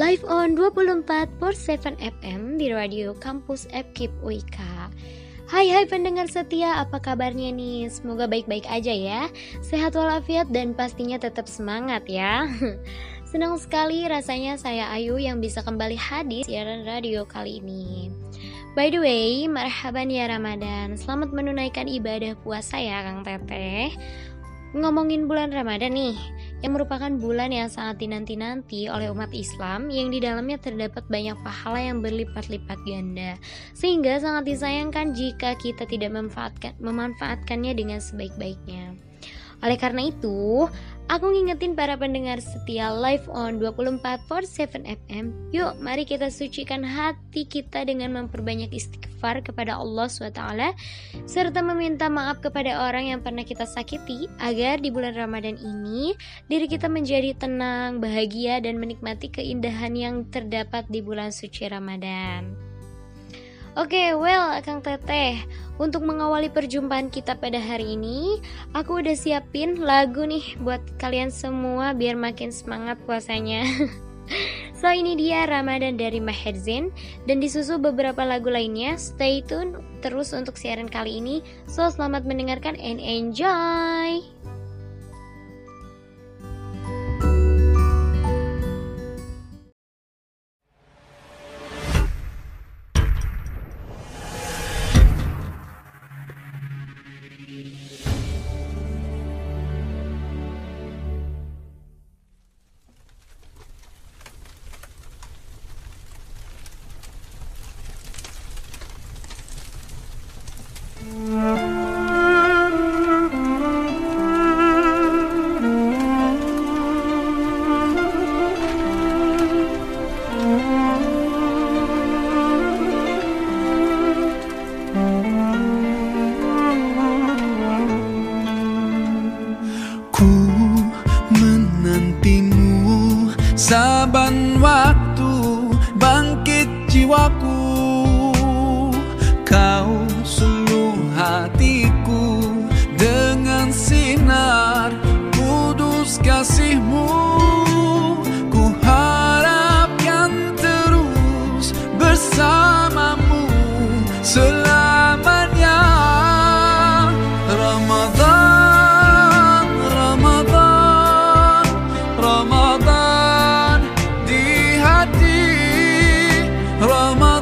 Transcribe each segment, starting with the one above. live on 24/7 FM di Radio Kampus FKIP UIK. Hai pendengar setia, apa kabarnya nih? Semoga baik-baik aja ya, sehat walafiat dan pastinya tetap semangat ya. Senang sekali rasanya saya Ayu yang bisa kembali hadir siaran radio kali ini. By the way, marhaban ya Ramadan, selamat menunaikan ibadah puasa ya Kang Teteh. Ngomongin bulan Ramadan nih, yang merupakan bulan yang sangat dinanti-nanti oleh umat Islam, yang di dalamnya terdapat banyak pahala yang berlipat-lipat ganda, sehingga sangat disayangkan jika kita tidak memanfaatkannya dengan sebaik-baiknya. Oleh karena itu, aku ngingetin para pendengar setia live on 24/7 FM, yuk mari kita sucikan hati kita dengan memperbanyak istighfar kepada Allah SWT, serta meminta maaf kepada orang yang pernah kita sakiti, agar di bulan Ramadan ini diri kita menjadi tenang, bahagia, dan menikmati keindahan yang terdapat di bulan suci Ramadan. Oke, well Kang Teteh, untuk mengawali perjumpaan kita pada hari ini, aku udah siapin lagu nih buat kalian semua biar makin semangat puasanya. So ini dia Ramadan dari Maher Zain, dan disusul beberapa lagu lainnya. Stay tune terus untuk siaran kali ini. So selamat mendengarkan and enjoy. Ramadan di hati Ramadan.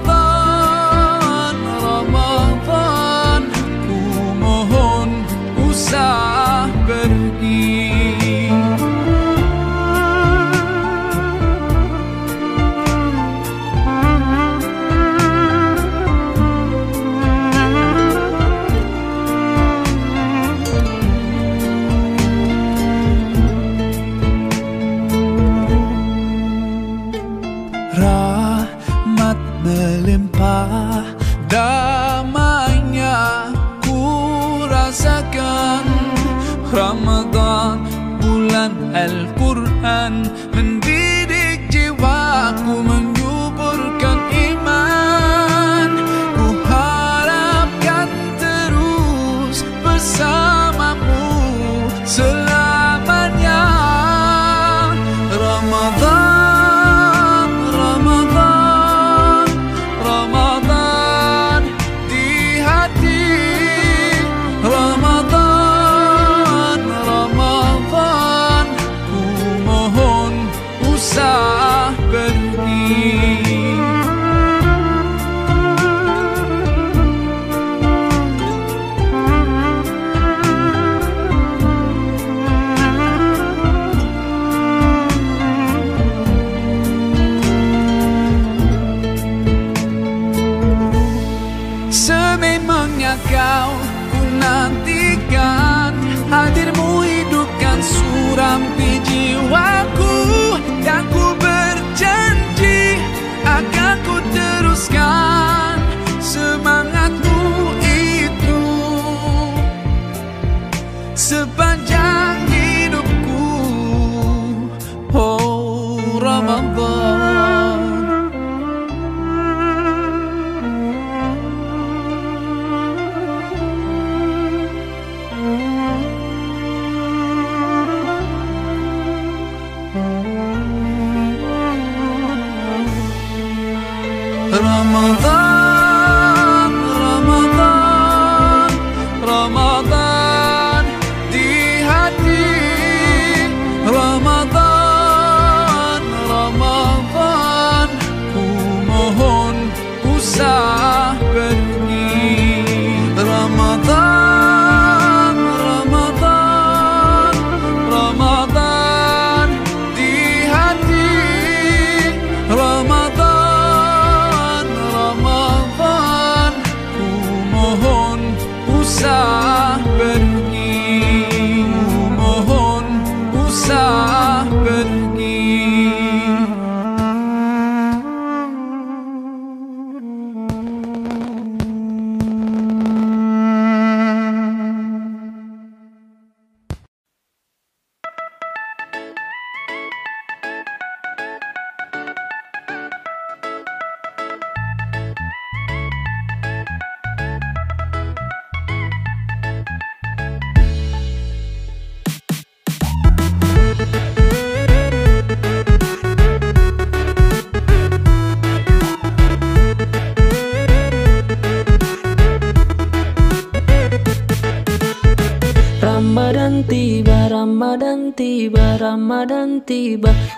Ramadan tiba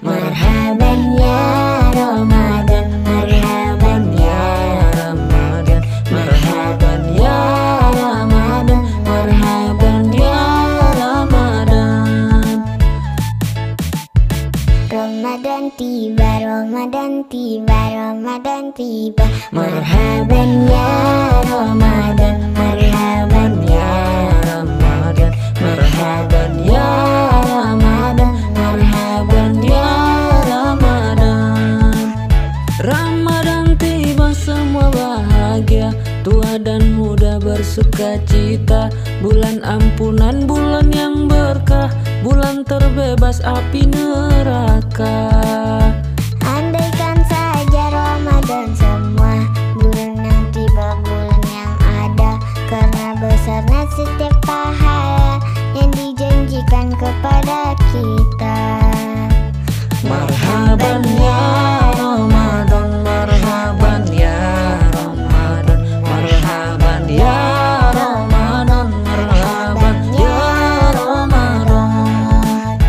Marhaban ya Ramadan, Marhaban ya Ramadan, Marhaban ya Ramadan, Marhaban ya Ramadan. Ramadan tiba, Ramadan tiba Marhaban ya Ramadan, Marhaban ya Ramadan, Marhaban ya Ramadan, Marhaban ya Ramadan. Ramadan tiba semua bahagia, tua dan muda bersuka cita. Bulan ampunan, bulan yang berkah, bulan terbebas api neraka. Andaikan saja Ramadan semua bulan yang tiba, bulan yang ada, karena besarnya setiap pahala yang dijanjikan kepada kita. Marhaban ya Ramadan, marhaban ya Ramadan, marhaban ya Ramadan, marhaban ya Ramadan.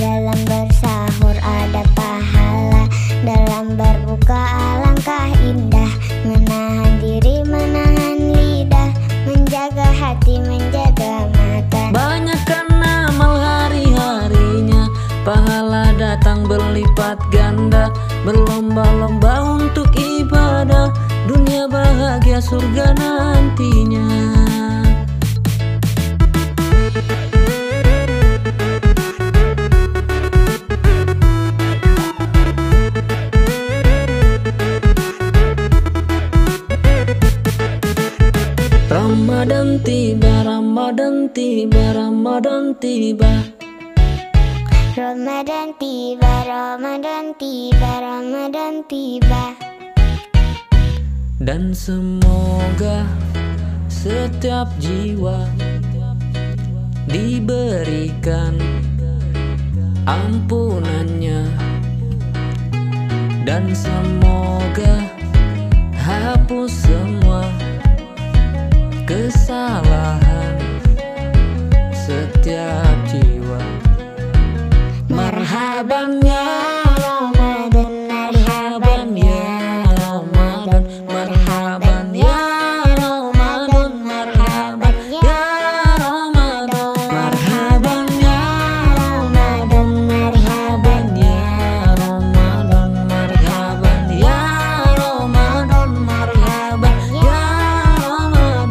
Dalam bersahur ada pahala, dalam berbuka alangkah indah. Menahan diri, menahan lidah, menjaga hati, menjaga mata. Banyakkan amal hari-harinya, pahala datang berlipat ganda. Berlomba-lomba untuk ibadah, dunia bahagia surga nantinya. Ramadan tiba, Ramadan tiba, Ramadan tiba. Ramadan tiba, Ramadan tiba, Ramadan tiba. Dan semoga setiap jiwa diberikan ampunannya. Dan semoga hapus semua kesalahan setiap jiwa. Marhaban ya Ramadan, marhaban ya Ramadan, marhaban ya Ramadan, marhaban ya Ramadan, marhaban ya Ramadan, marhaban ya Ramadan, marhaban ya Ramadan, marhaban ya Ramadan, marhaban ya Ramadan, ya Ramadan.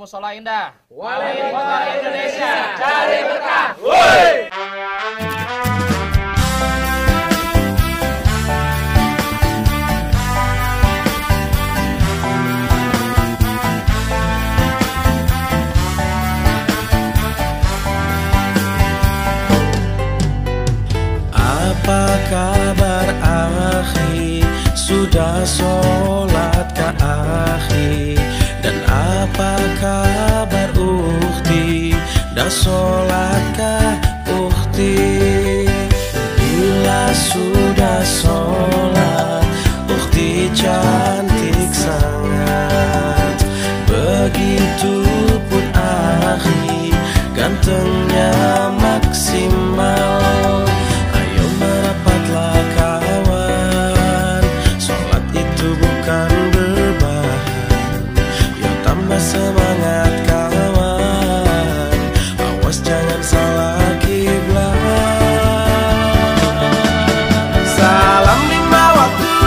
Musola Indah, Wali Kota Indonesia, cari berkah. Woi! Apa kabar akhi? Sudah sholatkah akhi? Dan apa kabar ukhti? Dah sholatkah ukhti? Bila sudah sholat, ukhti cantik sangat. Begitupun akhi, gantengnya maksimal. Ayo merapatlah kawan, sholat itu bukan tambah semangat kawan, awas jangan salah kiblat. Salam lima waktu.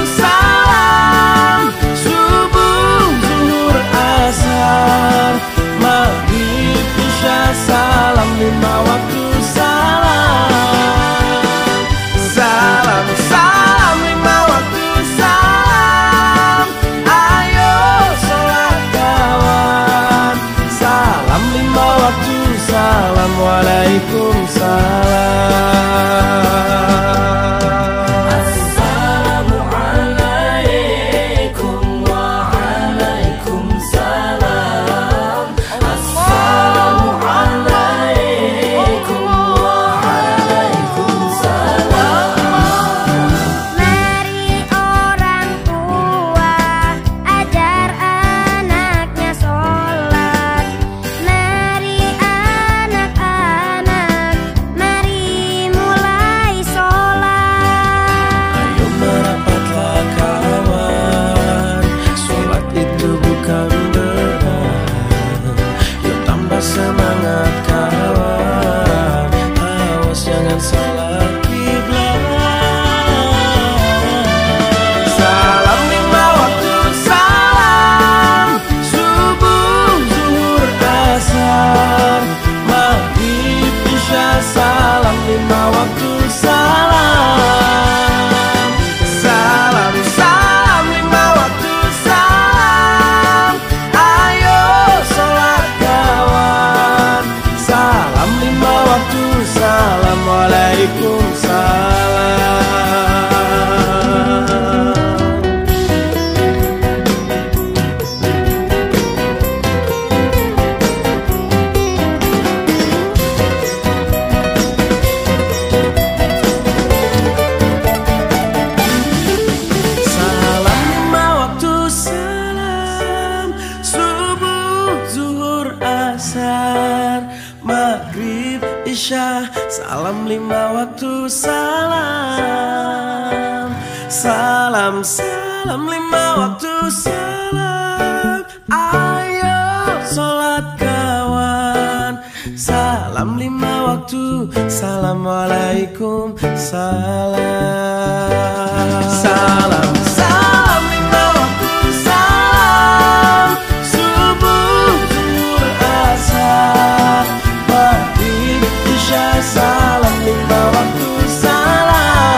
Indonesia, salam lima waktu, salam, salam, salam lima waktu, salam. Ayo sholat kawan, salam lima waktu, assalamualaikum, salam, salam, salam lima waktu, salam. Subuh, zuhur, asar, maghrib, isya, salam lima waktu, salam,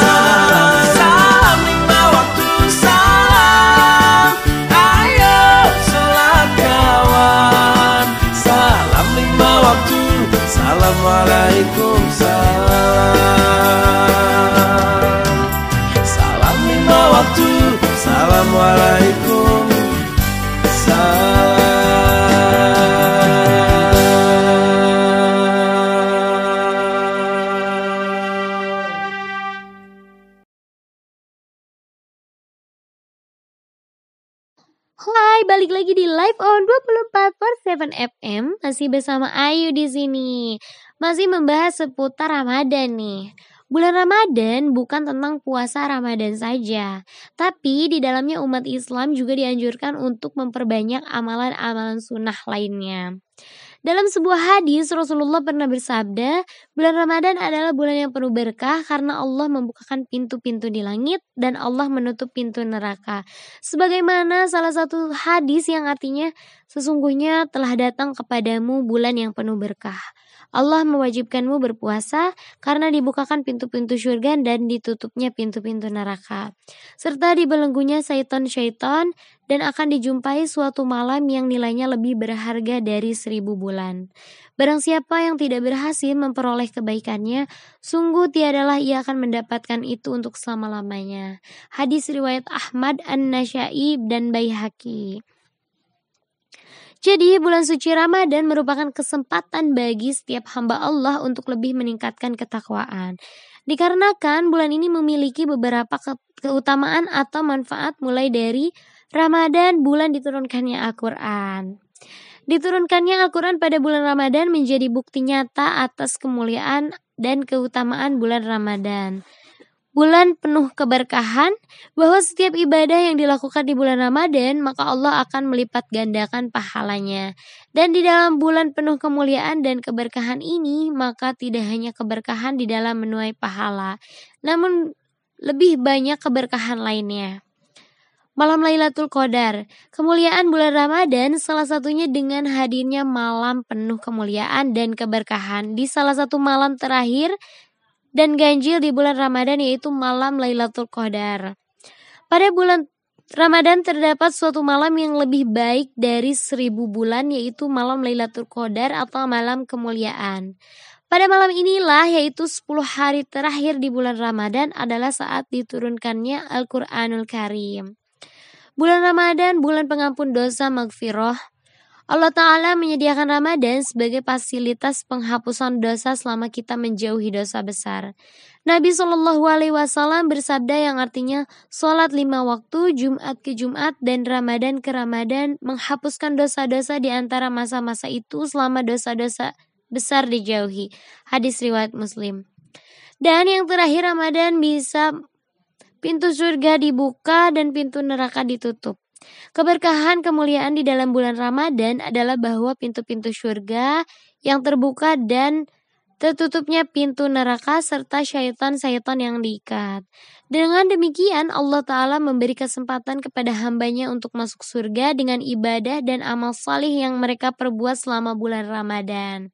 salam, salam lima waktu, salam. Ayo sholat kawan, salam lima waktu, assalamualaikum, salam. Salam lima waktu, assalamualaikum, salam. Hai, balik lagi di Live on 24/7 FM. Masih bersama Ayu di sini. Masih membahas seputar Ramadan nih. Bulan Ramadan bukan tentang puasa Ramadan saja, tapi di dalamnya umat Islam juga dianjurkan untuk memperbanyak amalan-amalan sunnah lainnya. Dalam sebuah hadis, Rasulullah pernah bersabda, bulan Ramadan adalah bulan yang penuh berkah karena Allah membukakan pintu-pintu di langit dan Allah menutup pintu neraka. Sebagaimana salah satu hadis yang artinya, sesungguhnya telah datang kepadamu bulan yang penuh berkah. Allah mewajibkanmu berpuasa karena dibukakan pintu-pintu surga dan ditutupnya pintu-pintu neraka. Serta dibelenggunya syaitan-syaitan dan akan dijumpai suatu malam yang nilainya lebih berharga dari 1000 bulan. Barang siapa yang tidak berhasil memperoleh kebaikannya, sungguh tiadalah ia akan mendapatkan itu untuk selama-lamanya. Hadis riwayat Ahmad, An-Nasa'i, dan Baihaqi. Jadi bulan suci Ramadan merupakan kesempatan bagi setiap hamba Allah untuk lebih meningkatkan ketakwaan. Dikarenakan bulan ini memiliki beberapa keutamaan atau manfaat, mulai dari Ramadan, bulan diturunkannya Al-Quran. Diturunkannya Al-Quran pada bulan Ramadan menjadi bukti nyata atas kemuliaan dan keutamaan bulan Ramadan. Bulan penuh keberkahan, bahwa setiap ibadah yang dilakukan di bulan Ramadan, maka Allah akan melipat gandakan pahalanya. Dan di dalam bulan penuh kemuliaan dan keberkahan ini, maka tidak hanya keberkahan di dalam menuai pahala, namun lebih banyak keberkahan lainnya. Malam Lailatul Qadar, kemuliaan bulan Ramadan salah satunya dengan hadirnya malam penuh kemuliaan dan keberkahan di salah satu malam terakhir dan ganjil di bulan Ramadan, yaitu malam Lailatul Qadar. Pada bulan Ramadan terdapat suatu malam yang lebih baik dari 1000 bulan, yaitu malam Lailatul Qadar atau malam kemuliaan. Pada malam inilah, yaitu 10 hari terakhir di bulan Ramadan, adalah saat diturunkannya Al-Quranul Karim. Bulan Ramadan, bulan pengampun dosa, magfirah. Allah Ta'ala menyediakan Ramadan sebagai fasilitas penghapusan dosa selama kita menjauhi dosa besar. Nabi SAW bersabda yang artinya, sholat 5 waktu, Jumat ke Jumat, dan Ramadan ke Ramadan, menghapuskan dosa-dosa di antara masa-masa itu selama dosa-dosa besar dijauhi. Hadis riwayat Muslim. Dan yang terakhir, Ramadan bisa pintu surga dibuka dan pintu neraka ditutup. Keberkahan kemuliaan di dalam bulan Ramadan adalah bahwa pintu-pintu surga yang terbuka dan tertutupnya pintu neraka serta syaitan-syaitan yang diikat. Dengan demikian Allah Ta'ala memberi kesempatan kepada hambanya untuk masuk surga dengan ibadah dan amal salih yang mereka perbuat selama bulan Ramadan.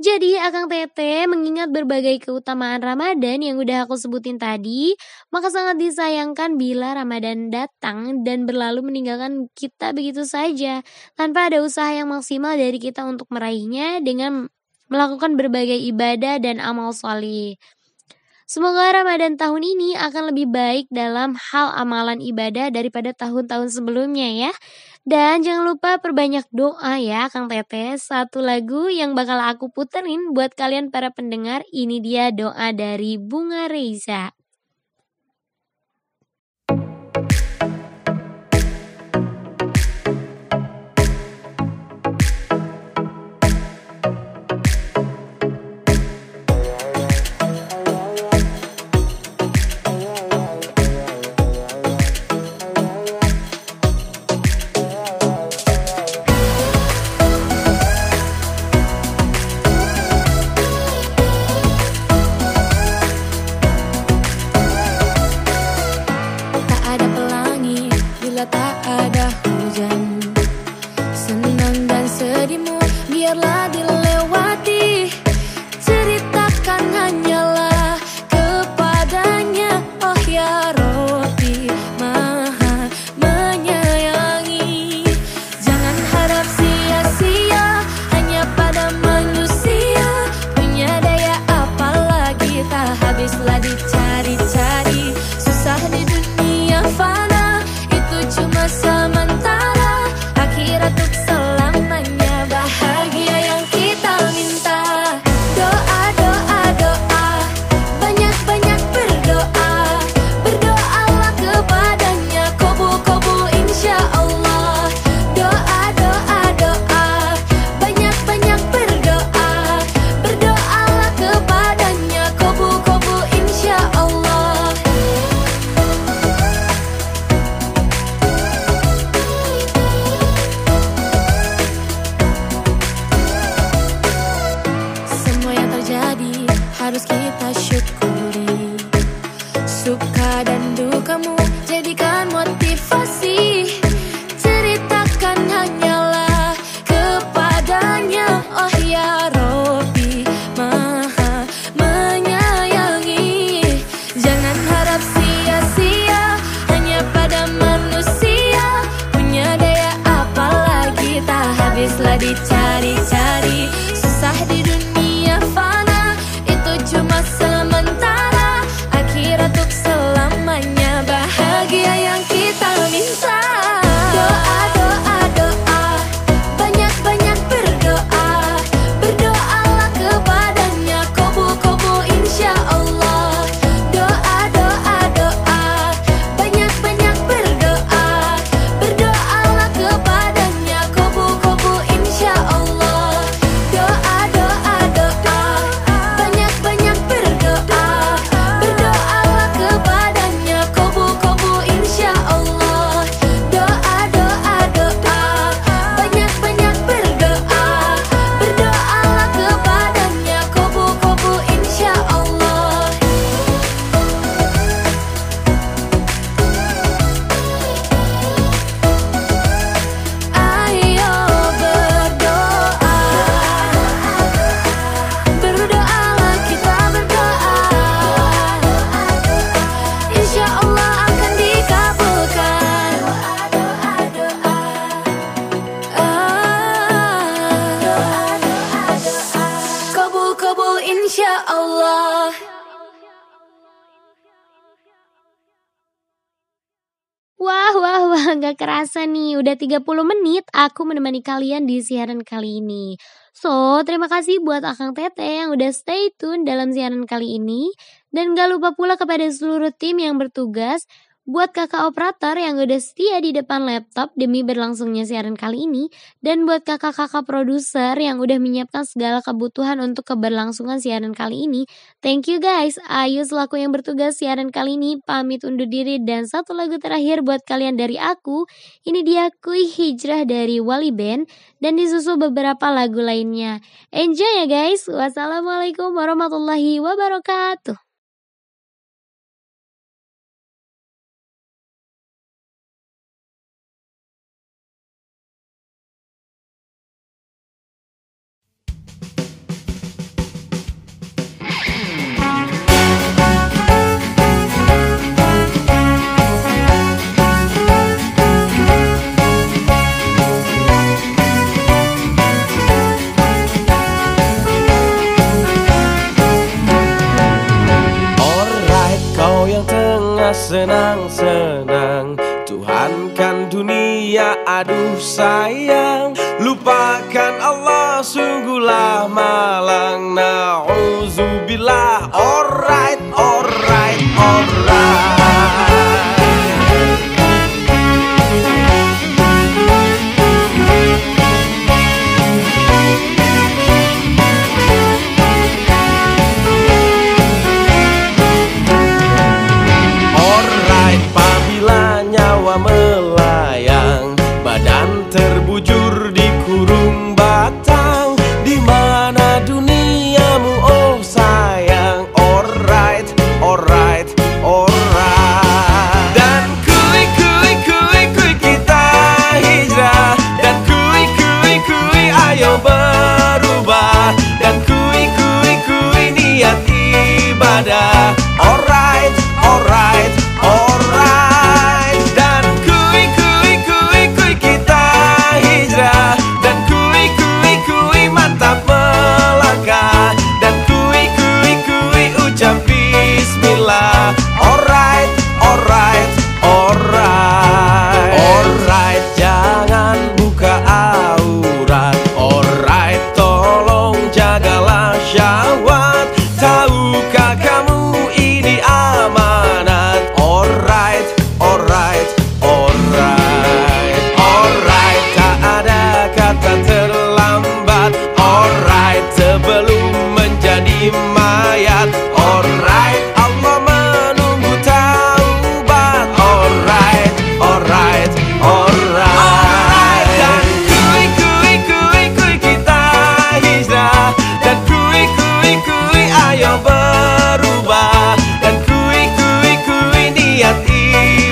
Jadi Akang Teteh mengingat berbagai keutamaan Ramadan yang udah aku sebutin tadi, maka sangat disayangkan bila Ramadan datang dan berlalu meninggalkan kita begitu saja, tanpa ada usaha yang maksimal dari kita untuk meraihnya dengan melakukan berbagai ibadah dan amal saleh. Semoga Ramadan tahun ini akan lebih baik dalam hal amalan ibadah daripada tahun-tahun sebelumnya ya. Dan jangan lupa perbanyak doa ya Kang Teteh. Satu lagu yang bakal aku puterin buat kalian para pendengar. Ini dia doa dari Bunga Reza. rindu kamu, jadikan motivasi. Ceritakan hanyalah kepadanya, oh ya Robbi Maha menyayangi. Jangan harap sia-sia hanya pada manusia, punya daya apalagi tak habislah dicari-cari. Susah di dunia fana itu cuma sementara, akhirat untuk selamanya bahagia yang kita minta. Doa, doa, doa, banyak-banyak berdoa, berdoalah kepadanya, kabul-kabul insya Allah. Doa, doa, doa, banyak-banyak berdoa, berdoalah kepadanya, kabul-kabul insya Allah. Doa, doa, doa, banyak-banyak berdoa, berdoalah kepadanya, kabul-kabul insya Allah. Doa, doa, doa, banyak-banyak berdoa, berdoalah kepadanya, kabul-kabul insya Allah. Ayo berdoa, berdoalah kita berdoa, insya Allah akan dikabulkan. Doa, doa, doa, kabul-kabul insya Allah. Wah, gak kerasa nih, udah 30 menit aku menemani kalian di siaran kali ini. So, terima kasih buat Akang Teteh yang udah stay tune dalam siaran kali ini. Dan gak lupa pula kepada seluruh tim yang bertugas, buat kakak operator yang udah setia di depan laptop demi berlangsungnya siaran kali ini. Dan buat kakak-kakak produser yang udah menyiapkan segala kebutuhan untuk keberlangsungan siaran kali ini. Thank you guys. Ayu selaku yang bertugas siaran kali ini pamit undur diri. Dan satu lagu terakhir buat kalian dari aku. Ini dia Kui Hijrah dari Wali Band. Dan disusul beberapa lagu lainnya. Enjoy ya guys. Wassalamualaikum warahmatullahi wabarakatuh. Senang-senang, Tuhan kan dunia, aduh sayang. Lupakan Allah, sungguhlah malang. Na'udzubillah. Alright, alright, alright. Melayang, badan terbujur di kurung batang. Di mana duniamu, oh sayang, oh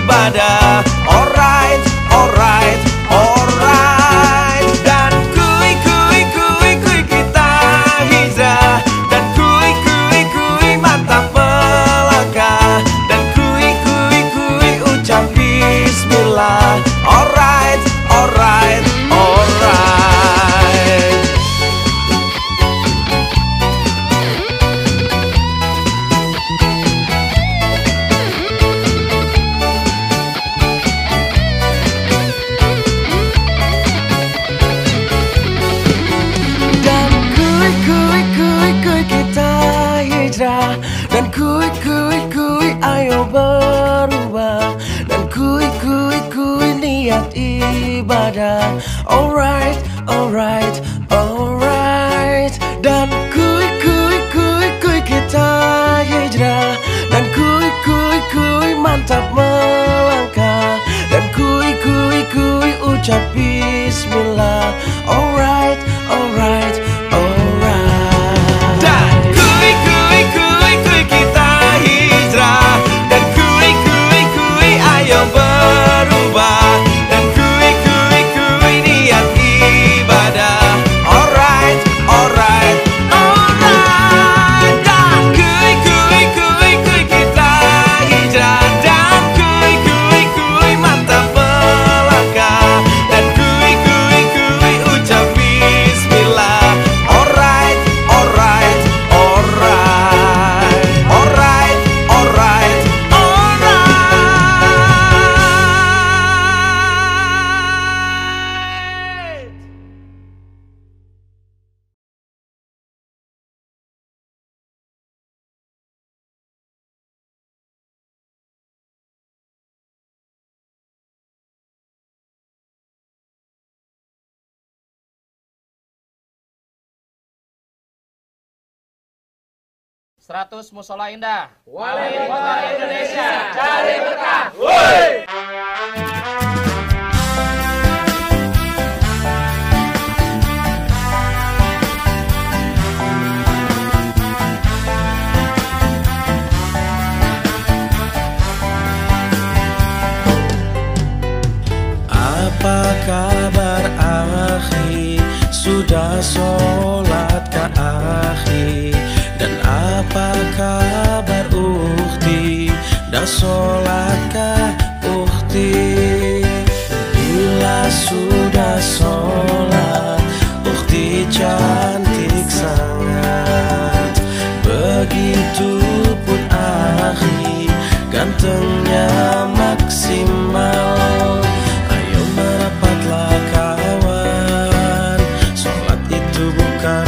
beribadah. Alright, alright, alright. Dan kui kui kui kui kita hijrah. Dan kui kui kui mata melangkah. Dan kui kui kui ucap bismillah. Alright, alright, alright. Dan kui kui kui ayo berubah. Dan kui kui kui niat ibadah. Alright, alright, alright. Dan kui kui kui kui kita hijrah. Dan kui kui kui mantap melangkah. Dan kui kui kui ucap bismillah. Alright, alright, alright. Seratus musola indah, wali kota Indonesia, cari berkah. Woi! Apa kabar akhi? Sudah sholat kah akhi? Dan apa kabar ukhti? Dah sholatkah ukhti? Bila sudah sholat, ukhti cantik sangat. Begitupun akhi, gantengnya maksimal. Ayo merapatlah kawan, sholat itu bukan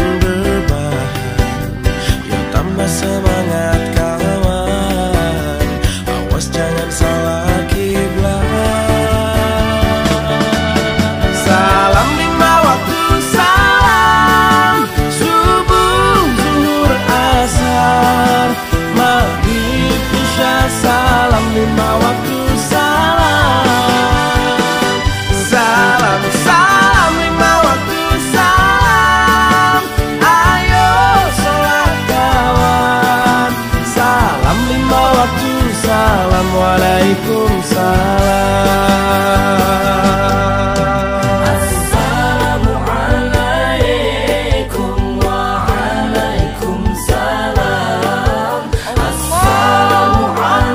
semangat kawan, awas jangan salah kiblat. Salam lima waktu, salam subuh, zuhur, asar, maghrib, isya. Salam lima waktu, salam, salam, salam lima waktu, salam. Ayo sholat kawan, salam lima waktu, salam, walaikum salam. Assalamu alaikum wa alaikum salam. Assalamu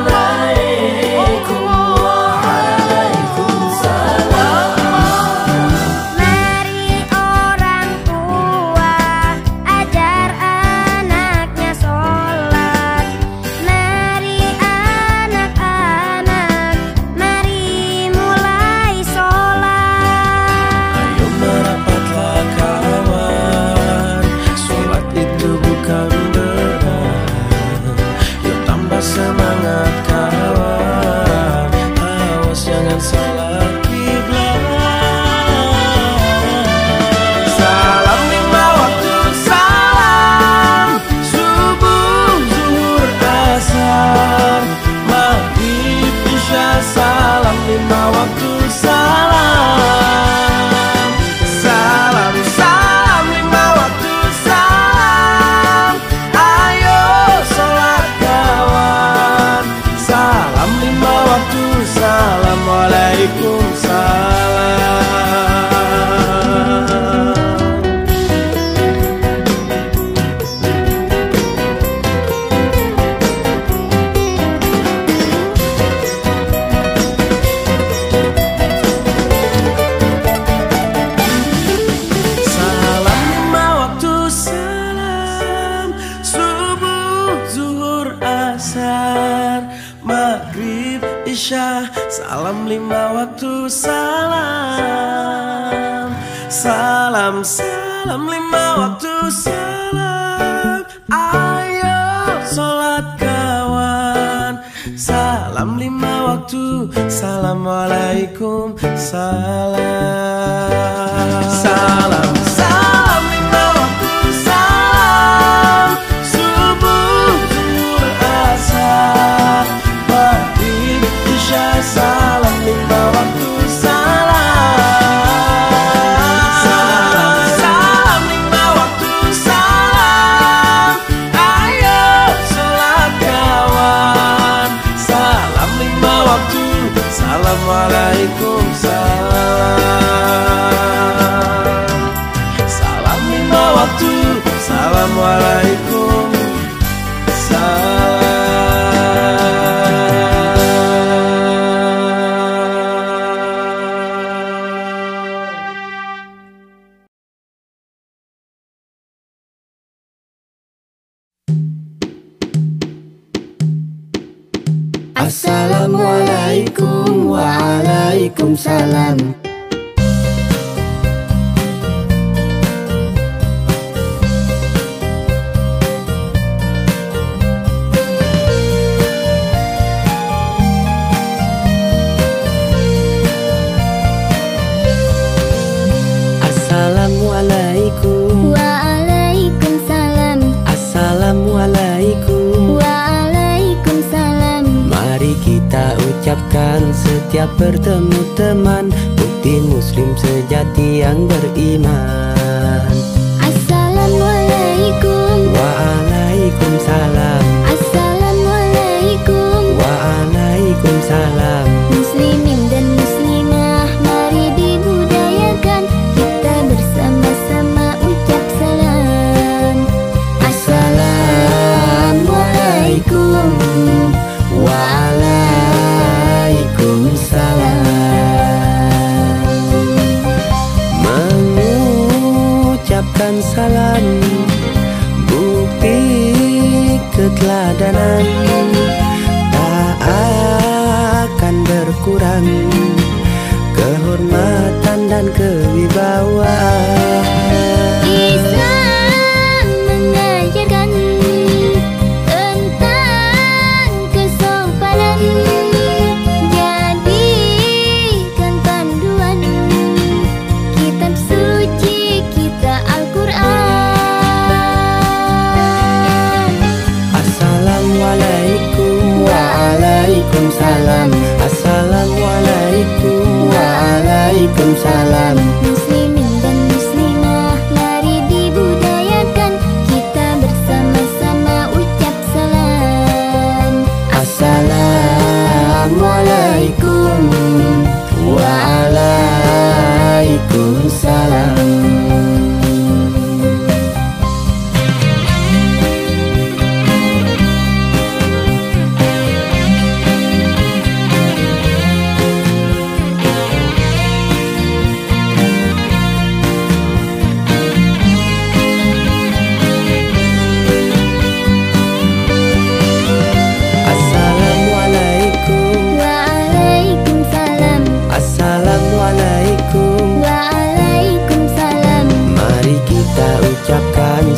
alaikum wa alaikum salam. Mari orang tua ajar anaknya sholat. Mari anak-anak, mari Salam lima waktu, salam, salam, salam lima waktu, salam. Ayo sholat kawan. Salam lima waktu, assalamualaikum, salam, salam, salam lima waktu, salam. Subuh, zuhur, asar, maghrib, isya, salam lima waktu, salam, salam, salam lima waktu, salam. Ayo sholat kawan. Salam lima waktu, assalamualaikum, salam. Salam lima waktu, assalamualaikum, salam. Assalamualaikum, waalaikumsalam. Assalamualaikum, waalaikumsalam. Assalamualaikum, kita ucapkan setiap bertemu teman, bukti muslim sejati yang beriman. Assalamualaikum, waalaikumsalam. Assalamualaikum, waalaikumsalam. Muslimin dan muslimah, mari dibudayakan, kita bersama-sama ucap salam. Assalamualaikum, waalaikumsalam. Mengucapkan salam bukti keteladanan, tak akan berkurang kehormatan dan kewibawaan. Islam mengajarkan tentang kesopanan. Waalaikumsalam. Assalamualaikum, waalaikumsalam. Muslimin dan muslimah, mari dibudayakan, kita bersama-sama ucap salam. Assalamualaikum, waalaikumsalam.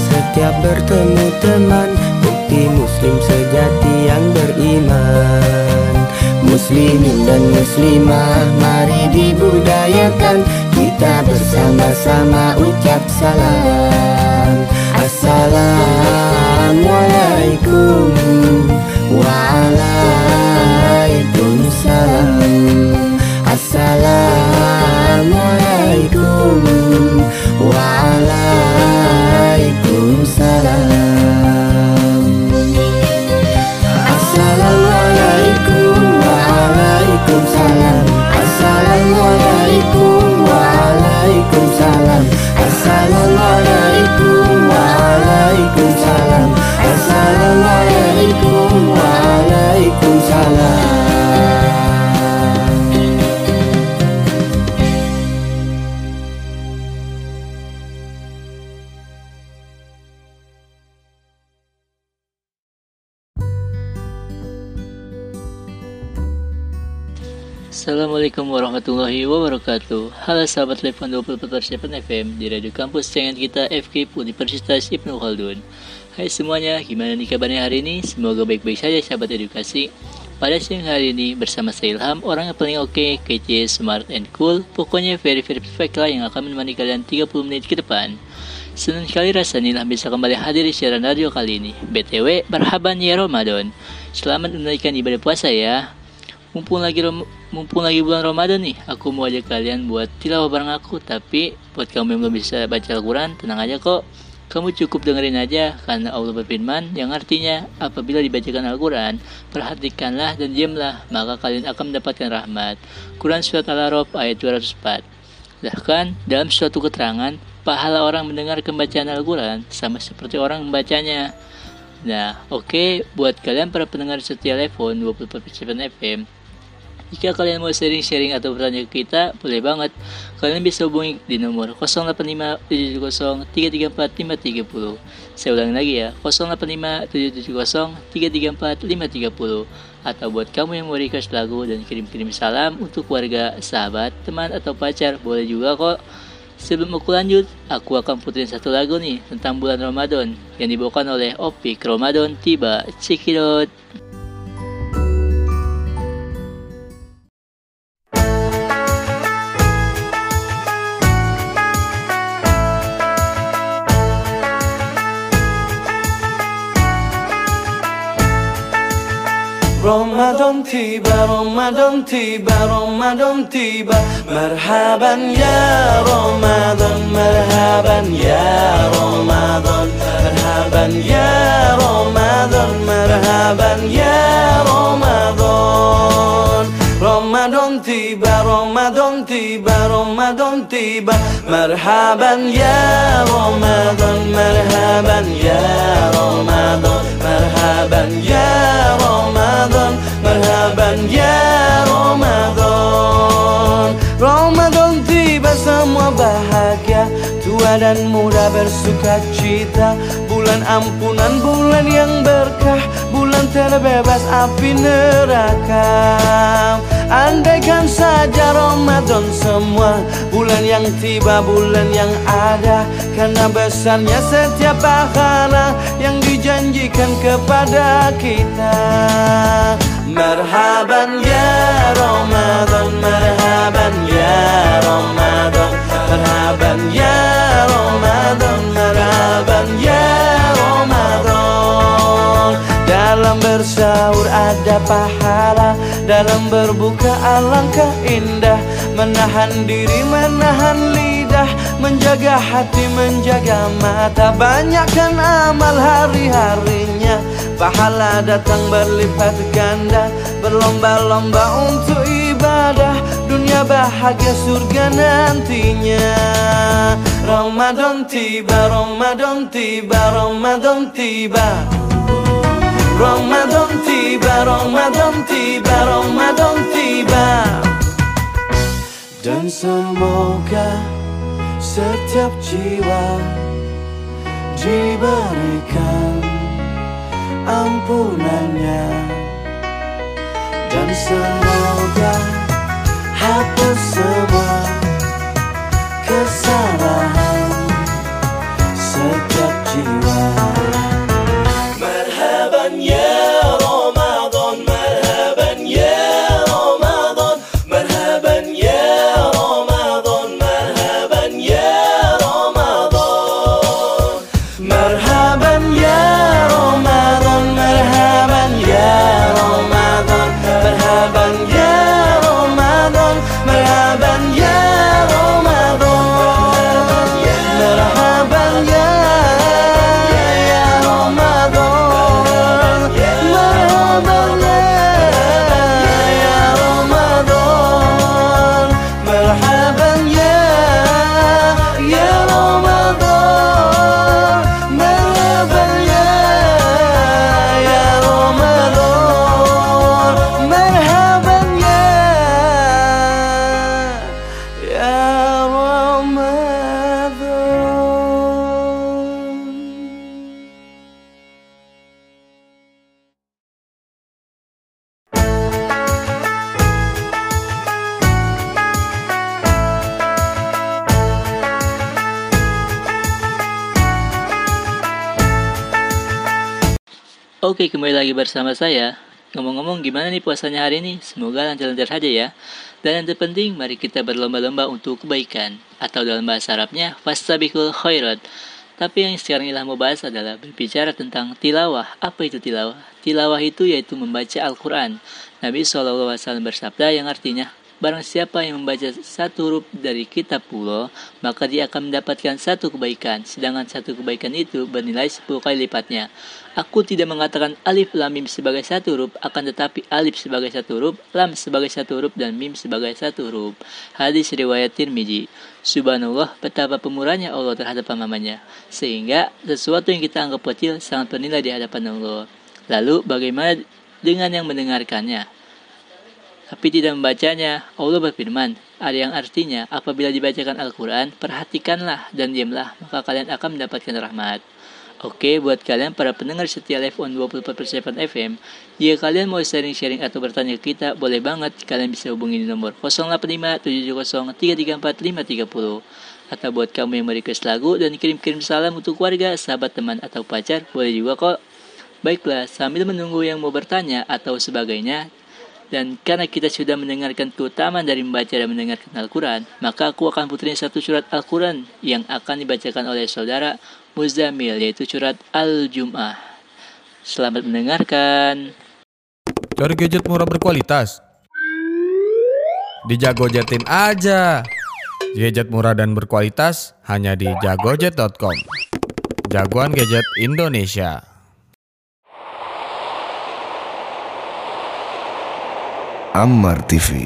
Setiap bertemu teman, bukti muslim sejati yang beriman. Muslimin dan muslimah, mari dibudayakan, kita bersama-sama ucap salam. Assalamualaikum, waalaikumsalam. Assalamualaikum, waalaikumsalam. Assalamualaikum, waalaikumsalam. Assalamualaikum. Assalamualaikum warahmatullahi wabarakatuh. Halo sahabat Lepan 24/7 FM di Radio Kampus Cengen kita FKIP Universitas Ibnu Khaldun. Hai semuanya, gimana nih kabarnya hari ini? Semoga baik-baik saja sahabat edukasi. Pada siang hari ini bersama saya Ilham, orang yang paling oke, kece, smart and cool. Pokoknya very very perfect lah yang akan menemani kalian 30 menit ke depan. Senang sekali rasanya Ilham bisa kembali hadir di siaran radio kali ini. BTW, marhaban ya Ramadan. Selamat menunaikan ibadah puasa ya. Mumpung lagi bulan Ramadan nih, aku mau ajak kalian buat tilawah bareng aku. Tapi buat kamu yang belum bisa baca Al-Quran, tenang aja kok. Kamu cukup dengerin aja, karena Allah berfirman yang artinya, apabila dibacakan Al-Quran, perhatikanlah dan diamlah, maka kalian akan mendapatkan rahmat. Quran Surat Al-Araf ayat 204. Bahkan dalam suatu keterangan, pahala orang mendengar pembacaan Al-Quran sama seperti orang membacanya. Nah, oke, buat kalian para pendengar setia Lepan 24/7 FM, jika kalian mau sharing-sharing atau bertanya ke kita, boleh banget. Kalian bisa hubungi di nomor 085-770-334-530. Saya ulangi lagi ya, 085-770-334-530. Atau buat kamu yang mau request lagu dan kirim-kirim salam untuk keluarga, sahabat, teman, atau pacar, boleh juga kok. Sebelum aku lanjut, aku akan puterin satu lagu nih tentang bulan Ramadan yang dibawakan oleh Opik Ramadan Tiba. Cikidot. Ramadan tiba, Ramadan tiba. Marhaban ya Ramadan, marhaban ya Ramadan. Ramadan tiba, marhaban ya Ramadan, marhaban ya Ramadan. Ramadan tiba semua bahagia, tua dan muda bersuka cita. Bulan ampunan, bulan yang berkah, bulan terbebas api neraka. Andaikan saja Ramadan semua bulan yang tiba, bulan yang ada. Karena besarnya setiap pahala yang dijanjikan kepada kita. Marhaban ya Ramadan, marhaban ya Ramadan, marhaban ya Ramadan, marhaban ya Ramadan. Dalam bersaur ada pahala, dalam berbuka alangkah indah. Menahan diri, menahan lidah, menjaga hati, menjaga mata. Banyakkan amal hari-harinya, pahala datang berlipat ganda. Berlomba-lomba untuk ibadah, dunia bahagia surga nantinya. Ramadan tiba, Ramadan tiba, Ramadan tiba. Ramadan tiba, Ramadan tiba, Ramadan tiba. Dan semoga setiap jiwa diberikan ampunannya, dan semoga hapus semua kesalahan setiap jiwa. Marhaban ya Ramadan, marhaban ya Ramadan, marhaban ya Ramadan, marhaban ya Ramadan, marhaban ya Ramadan. Marhaban ya Ramadan, marhaban ya Ramadan. Oke, kembali lagi bersama saya. Ngomong-ngomong, gimana nih puasanya hari ini? Semoga lancar-lancar saja ya. Dan yang terpenting, mari kita berlomba-lomba untuk kebaikan. Atau dalam bahasa Arabnya, Fastabiqul Khairat. Tapi yang sekarang Ilham mau bahas adalah berbicara tentang tilawah. Apa itu tilawah? Tilawah itu yaitu membaca Al-Quran. Nabi SAW bersabda yang artinya, barang siapa yang membaca satu huruf dari kitab Allah, maka dia akan mendapatkan satu kebaikan, sedangkan satu kebaikan itu bernilai 10 kali lipatnya. Aku tidak mengatakan alif lam mim sebagai satu huruf, akan tetapi alif sebagai satu huruf, lam sebagai satu huruf, dan mim sebagai satu huruf. Hadis riwayat Tirmidzi. Subhanallah, betapa pemurahnya Allah terhadap hamba-Nya, sehingga sesuatu yang kita anggap kecil sangat bernilai di hadapan Allah. Lalu bagaimana dengan yang mendengarkannya tapi tidak membacanya? Allah berfirman, ada yang artinya, apabila dibacakan Al-Quran, perhatikanlah dan diamlah, maka kalian akan mendapatkan rahmat. Oke, buat kalian para pendengar setia Live on 24/7 FM, jika kalian mau sharing-sharing atau bertanya ke kita, boleh banget, kalian bisa hubungi di nomor 085-770-334-530. Atau buat kamu yang merequest lagu dan kirim-kirim salam untuk keluarga, sahabat, teman, atau pacar, boleh juga kok. Baiklah, sambil menunggu yang mau bertanya atau sebagainya, dan karena kita sudah mendengarkan keutamaan dari membaca dan mendengarkan Al-Quran, maka aku akan puterin satu surat Al-Quran yang akan dibacakan oleh saudara Muzammil, yaitu surat Al-Jum'ah. Selamat mendengarkan. Cari gadget murah berkualitas di Jagojetin aja. Gadget murah dan berkualitas hanya di jagojet.com. Jagoan gadget Indonesia. Ammar TV.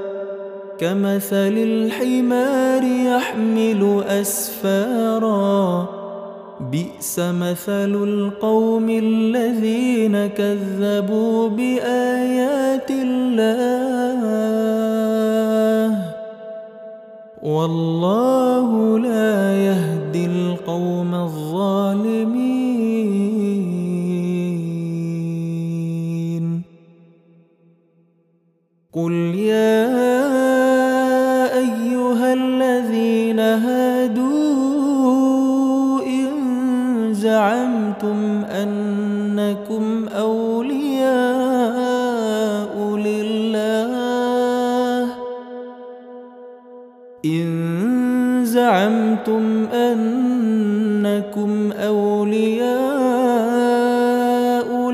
كمثل الحمار يحمل أسفارا بئس مثل القوم الذين كذبوا بآيات الله والله لا يهدي القوم الظالمين قل يا أيها الذين هادوا إن زعمتم أنكم أولياء لله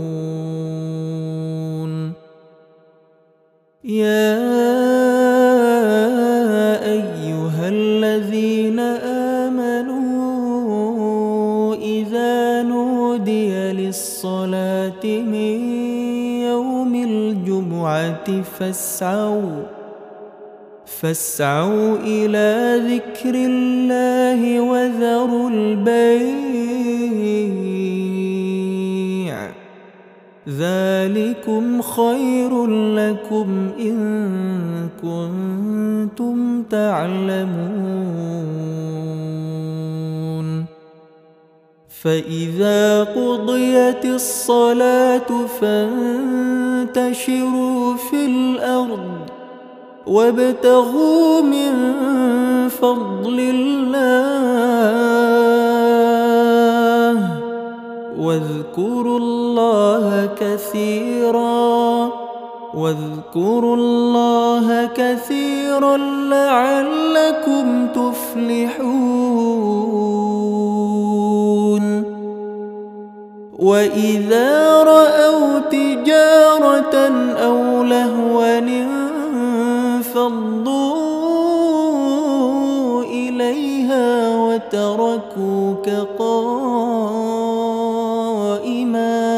يا أيها الذين آمنوا إذا نودي للصلاة من يوم الجمعة فاسعوا إلى ذكر الله وذروا البيع ذلكم خير لكم إن كنتم تعلمون فإذا قضيت الصلاة فانتشروا في الأرض وابتغوا من فضل الله واذكروا الله كثيرا لعلكم تفلحون وإذا رأوا تجارة أو لهوا فانضوا إليها وتركوك قائما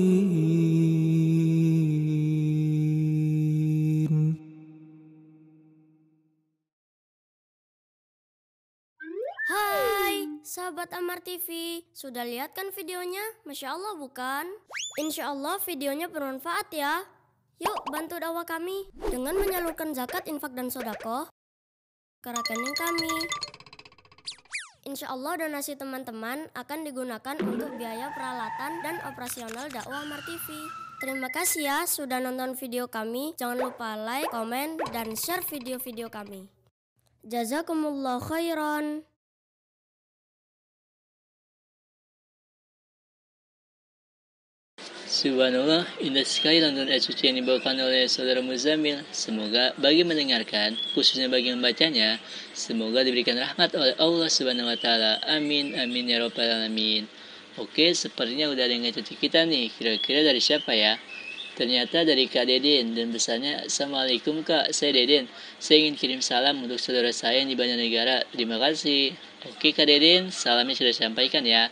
Sahabat Amar TV, sudah lihat kan videonya? Masya Allah bukan? Insya Allah videonya bermanfaat ya. Yuk bantu dakwah kami dengan menyalurkan zakat, infak, dan sodako ke rekening kami. Insya Allah donasi teman-teman akan digunakan untuk biaya peralatan dan operasional dakwah Amar TV. Terima kasih ya sudah nonton video kami. Jangan lupa like, komen, dan share video-video kami. Jazakumullah khairan. Subhanallah, indah sekali lantunan ayat suci yang dibawakan oleh Saudara Muzammil. Semoga bagi mendengarkan, khususnya bagi membacanya, semoga diberikan rahmat oleh Allah SWT. Amin, amin, ya rabbal alamin. Oke, sepertinya udah ada yang ngecek kita nih. Kira-kira dari siapa ya? Ternyata dari Kak Deden, dan pesannya, Assalamualaikum Kak, saya Deden. Saya ingin kirim salam untuk saudara saya yang di Banjarnegara. Terima kasih. Oke Kak Deden, salamnya sudah sampaikan ya.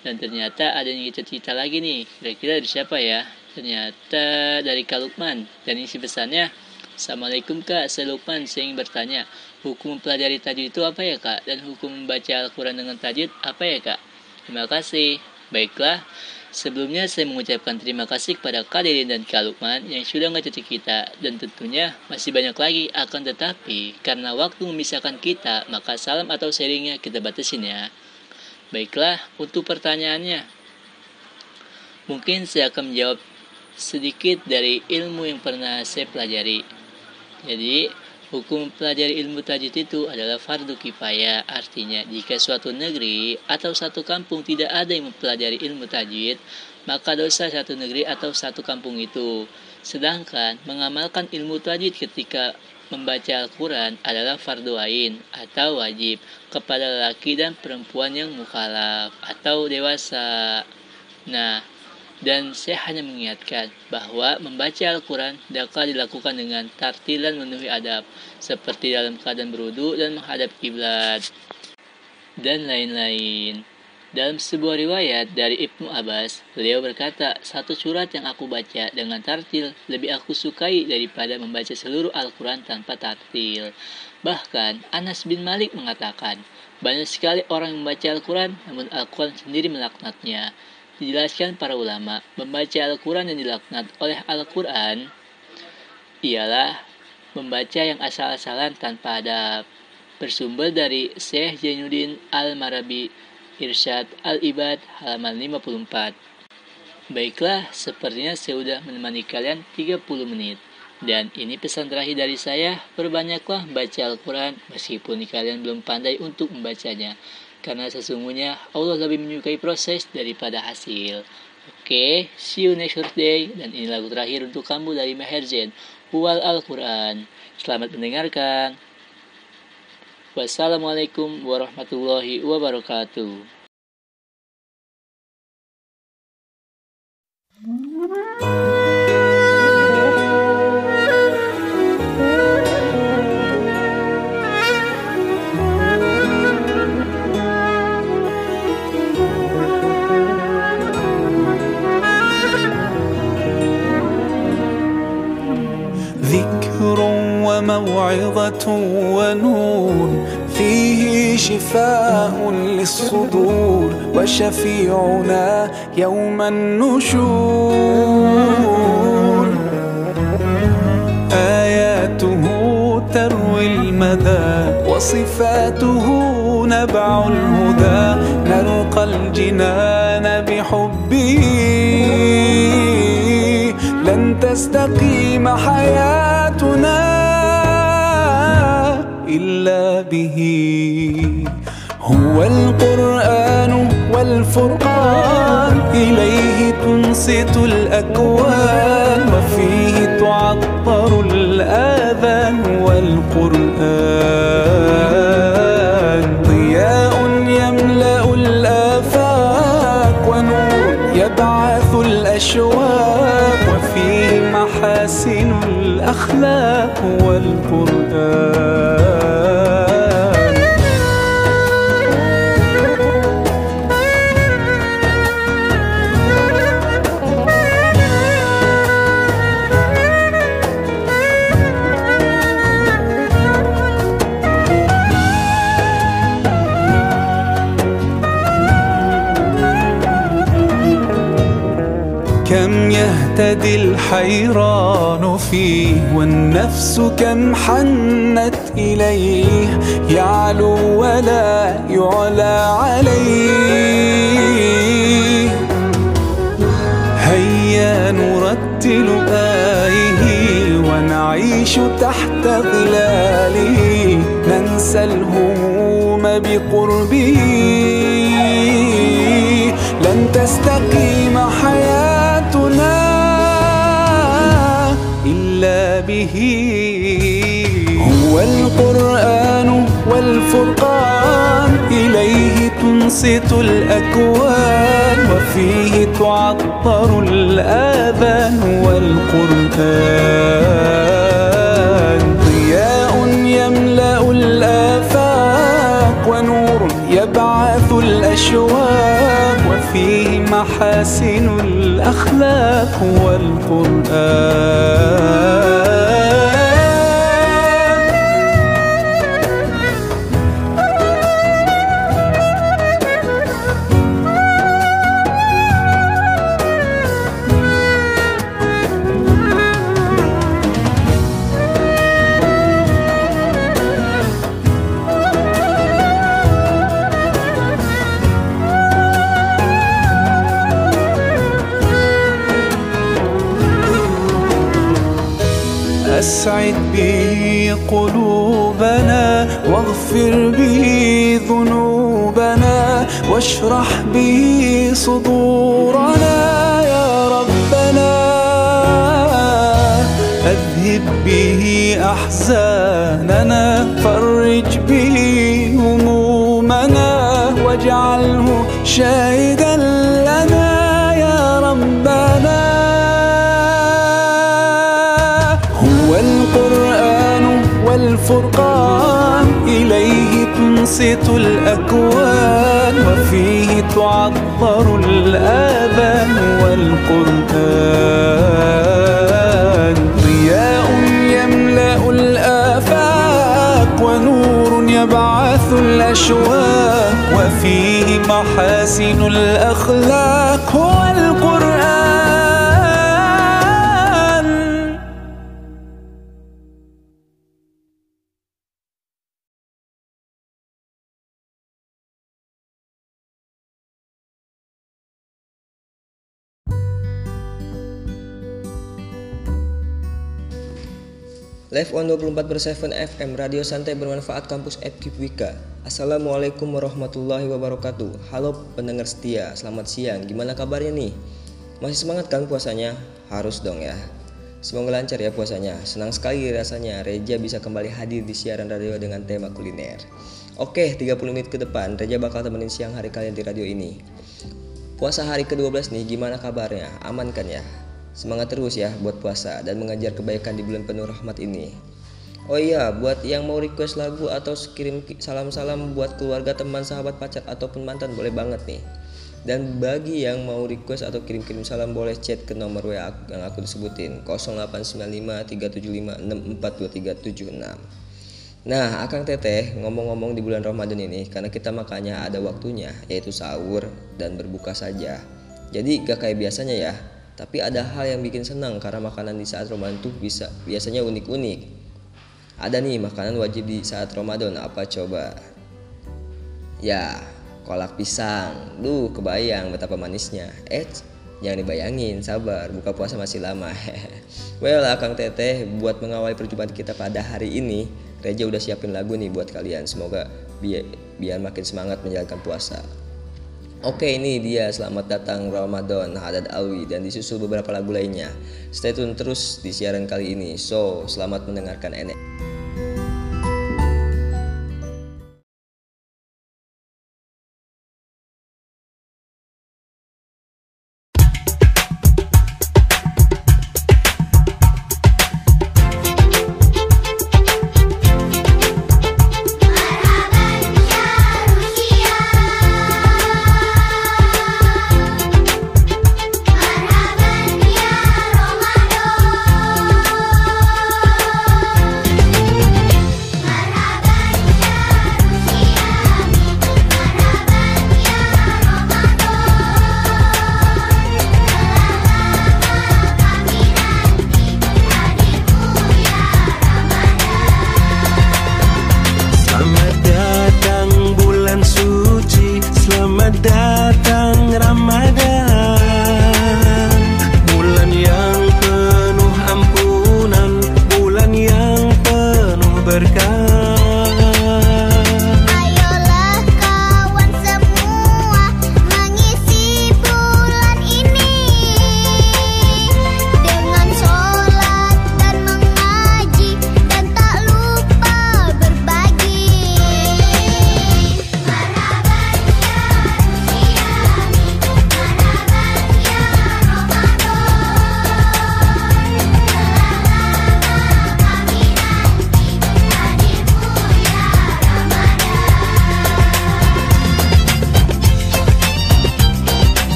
Dan ternyata ada yang cerita lagi nih, kira-kira dari siapa ya? Ternyata dari Kak Lukman, dan isi pesannya, Assalamualaikum Kak, saya Lukman, saya ingin bertanya, hukum mempelajari tajwid itu apa ya Kak? Dan hukum membaca Al-Quran dengan tajwid apa ya Kak? Terima kasih. Baiklah, sebelumnya saya mengucapkan terima kasih kepada Kak Deden dan Kak Lukman yang sudah ngecuci kita, dan tentunya masih banyak lagi, akan tetapi karena waktu memisahkan kita, maka salam atau sharingnya kita batasin ya. Baiklah, untuk pertanyaannya, mungkin saya akan menjawab sedikit dari ilmu yang pernah saya pelajari. Jadi, hukum pelajari ilmu tajwid itu adalah fardu kifayah. Artinya, jika suatu negeri atau satu kampung tidak ada yang mempelajari ilmu tajwid, maka dosa satu negeri atau satu kampung itu. Sedangkan, mengamalkan ilmu tajwid ketika Membaca Al-Quran adalah fardu ain atau wajib kepada laki dan perempuan yang mukhalaf atau dewasa. Nah, dan saya hanya mengingatkan bahwa membaca Al-Quran dapat dilakukan dengan tartil dan memenuhi adab, seperti dalam keadaan berwudu dan menghadap kiblat dan lain-lain. Dalam sebuah riwayat dari Ibnu Abbas, beliau berkata, satu surat yang aku baca dengan tartil lebih aku sukai daripada membaca seluruh Al-Quran tanpa tartil. Bahkan, Anas bin Malik mengatakan, banyak sekali orang yang membaca Al-Quran, namun Al-Quran sendiri melaknatnya. Dijelaskan para ulama, membaca Al-Quran yang dilaknat oleh Al-Quran ialah membaca yang asal-asalan tanpa adab. Bersumber dari Syekh Jainuddin Al-Marabi, Irsyad Al-Ibad, halaman 54. Baiklah, sepertinya saya sudah menemani kalian 30 menit. Dan ini pesan terakhir dari saya, perbanyaklah baca Al-Quran meskipun kalian belum pandai untuk membacanya. Karena sesungguhnya Allah lebih menyukai proses daripada hasil. Oke, see you next Thursday. Dan ini lagu terakhir untuk kamu dari Maher Zain, Huwal Al-Quran. Selamat mendengarkan. Wassalamualaikum warahmatullahi wabarakatuh. موعظة ونور فيه شفاء للصدور وشفيعنا يوم النشور آياته تروي المدى وصفاته نبع الهدى نلقى الجنان بحبه لن تستقيم حياتنا إلا به هو القرآن والفرقان إليه تنصت الأكوان وفيه تعطر الآذان والقرآن ضياء يملأ الآفاق ونور يبعث الأشواق وفيه محاسن الأخلاق والقرآن كم يهتدي الحيران فيه والنفس كم حنت إليه يعلو ولا يعلى عليه هيا نرتل آيه ونعيش تحت ظلاله ننسى الهموم بقربه لن تستقيم حياتنا إلا به هو القرآن والفرقان إليه تنصت الأكوان وفيه تعطر الآذان والقرآن ضياء يملأ الآفاق ونور يبعث الأشواق وفيه محاسن الأخلاق والقرآن أسعد به قلوبنا واغفر به ذنوبنا واشرح به صدورنا يا ربنا أذهب به أحزاننا، فرج به همومنا، واجعله شاهدا لنا يا ربنا. هو القرآن والفرقان، إليه تنصت الأكوان، وفيه تعذر الآذان. والقرآن ضياء يملأ الآفاق، ونور يبعث الأشواق، وفيه محاسن الأخلاق. هو القرآن. Live on 24/7 FM, radio santai bermanfaat kampus FKIP Wika. Assalamualaikum warahmatullahi wabarakatuh. Halo pendengar setia, selamat siang. Gimana kabarnya nih? Masih semangat kan puasanya? Harus dong ya. Semoga lancar ya puasanya. Senang sekali rasanya Reja bisa kembali hadir di siaran radio dengan tema kuliner. Oke, 30 menit ke depan Reja bakal temenin siang hari kalian di radio ini. Puasa hari ke-12 nih, gimana kabarnya? Aman kan ya? Semangat terus ya buat puasa dan mengejar kebaikan di bulan penuh rahmat ini. Oh iya, buat yang mau request lagu atau kirim salam-salam buat keluarga, teman, sahabat, pacar, ataupun mantan, boleh banget nih. Dan bagi yang mau request atau kirim-kirim salam, boleh chat ke nomor WA yang aku sebutin 0895 375 642 376. Nah, Akang Teteh ngomong-ngomong di bulan Ramadan ini, karena kita makannya ada waktunya, yaitu sahur dan berbuka saja. Jadi gak kayak biasanya ya, tapi ada hal yang bikin senang karena makanan di saat Ramadan tuh bisa biasanya unik-unik. Ada nih makanan wajib di saat Ramadan, apa coba? Ya, kolak pisang. Duh, kebayang betapa manisnya. Jangan dibayangin, sabar, buka puasa masih lama. Well, Akang Teteh, buat mengawali perjumpaan kita pada hari ini, Reja udah siapin lagu nih buat kalian. Semoga biar makin semangat menjalankan puasa. Oke, ini dia Selamat Datang Ramadan, Haddad Alwi, dan disusul beberapa lagu lainnya. Stay tune terus di siaran kali ini. So, selamat mendengarkan Enek.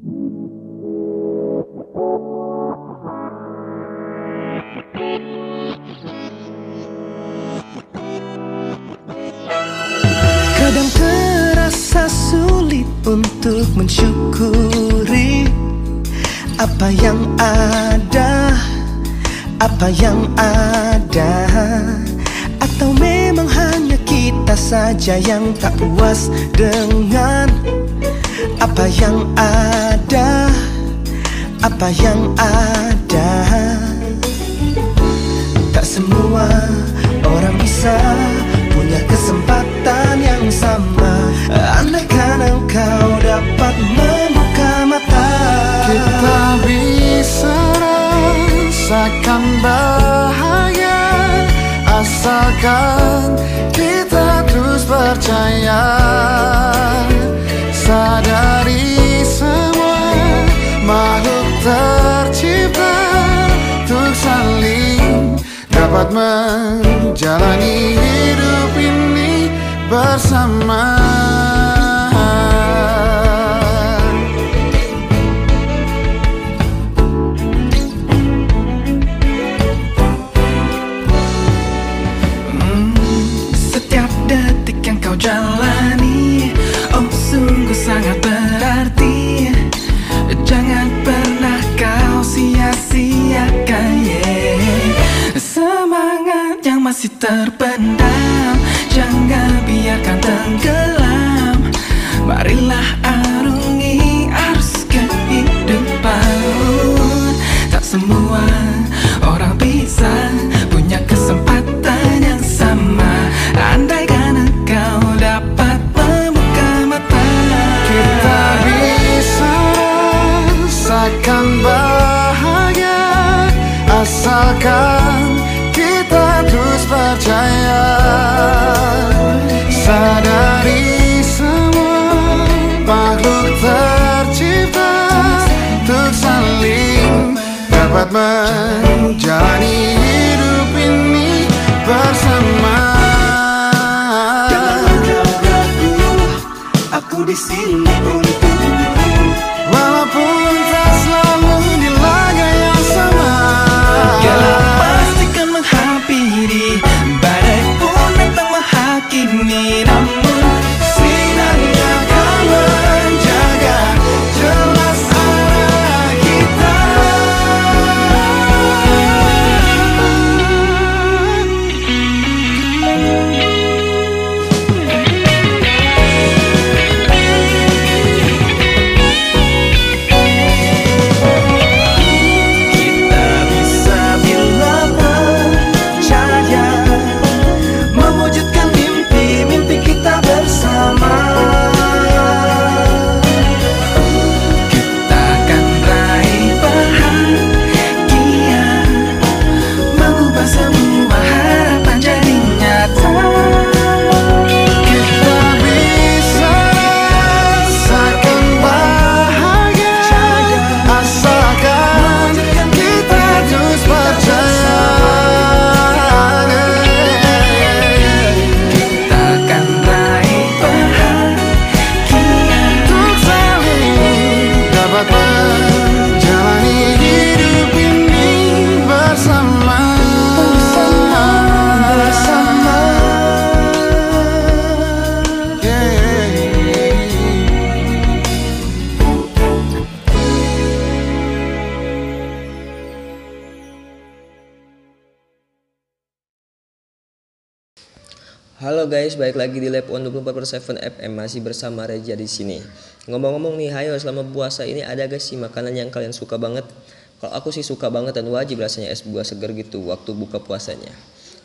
Kadang terasa sulit untuk mensyukuri apa yang ada, atau memang hanya kita saja yang tak puas dengan apa yang ada, Tak semua orang bisa punya kesempatan yang sama. Andaikan engkau dapat membuka mata, kita bisa rasakan bahagia, asalkan kita terus percaya. Sadari semua makhluk tercipta untuk saling dapat menjalani hidup ini bersama. Setiap detik yang kau jalani, oh sungguh sangat berarti. Jangan pernah kau sia-siakan, semangat yang masih terpendam jangan biarkan tenggelam. Marilah arungi arus kehidupan. Tak semua orang bisa punya kesempatan yang sama. Andaikan engkau dapat membuka mata, kita bisa rasakan bahagia, asalkan kita terus percaya. Sadari semua makhluk tercipta untuk saling dapat menjalani hidup ini bersama. Jangan kau ragu, aku di sini untukmu, walaupun tak selalu di laga yang sama. Halo guys, balik lagi di Lab On 24/7 FM, masih bersama Reja di sini. Ngomong-ngomong nih, hayo, selama puasa ini ada gak sih makanan yang kalian suka banget? Kalau aku sih suka banget dan wajib rasanya es buah segar gitu waktu buka puasanya.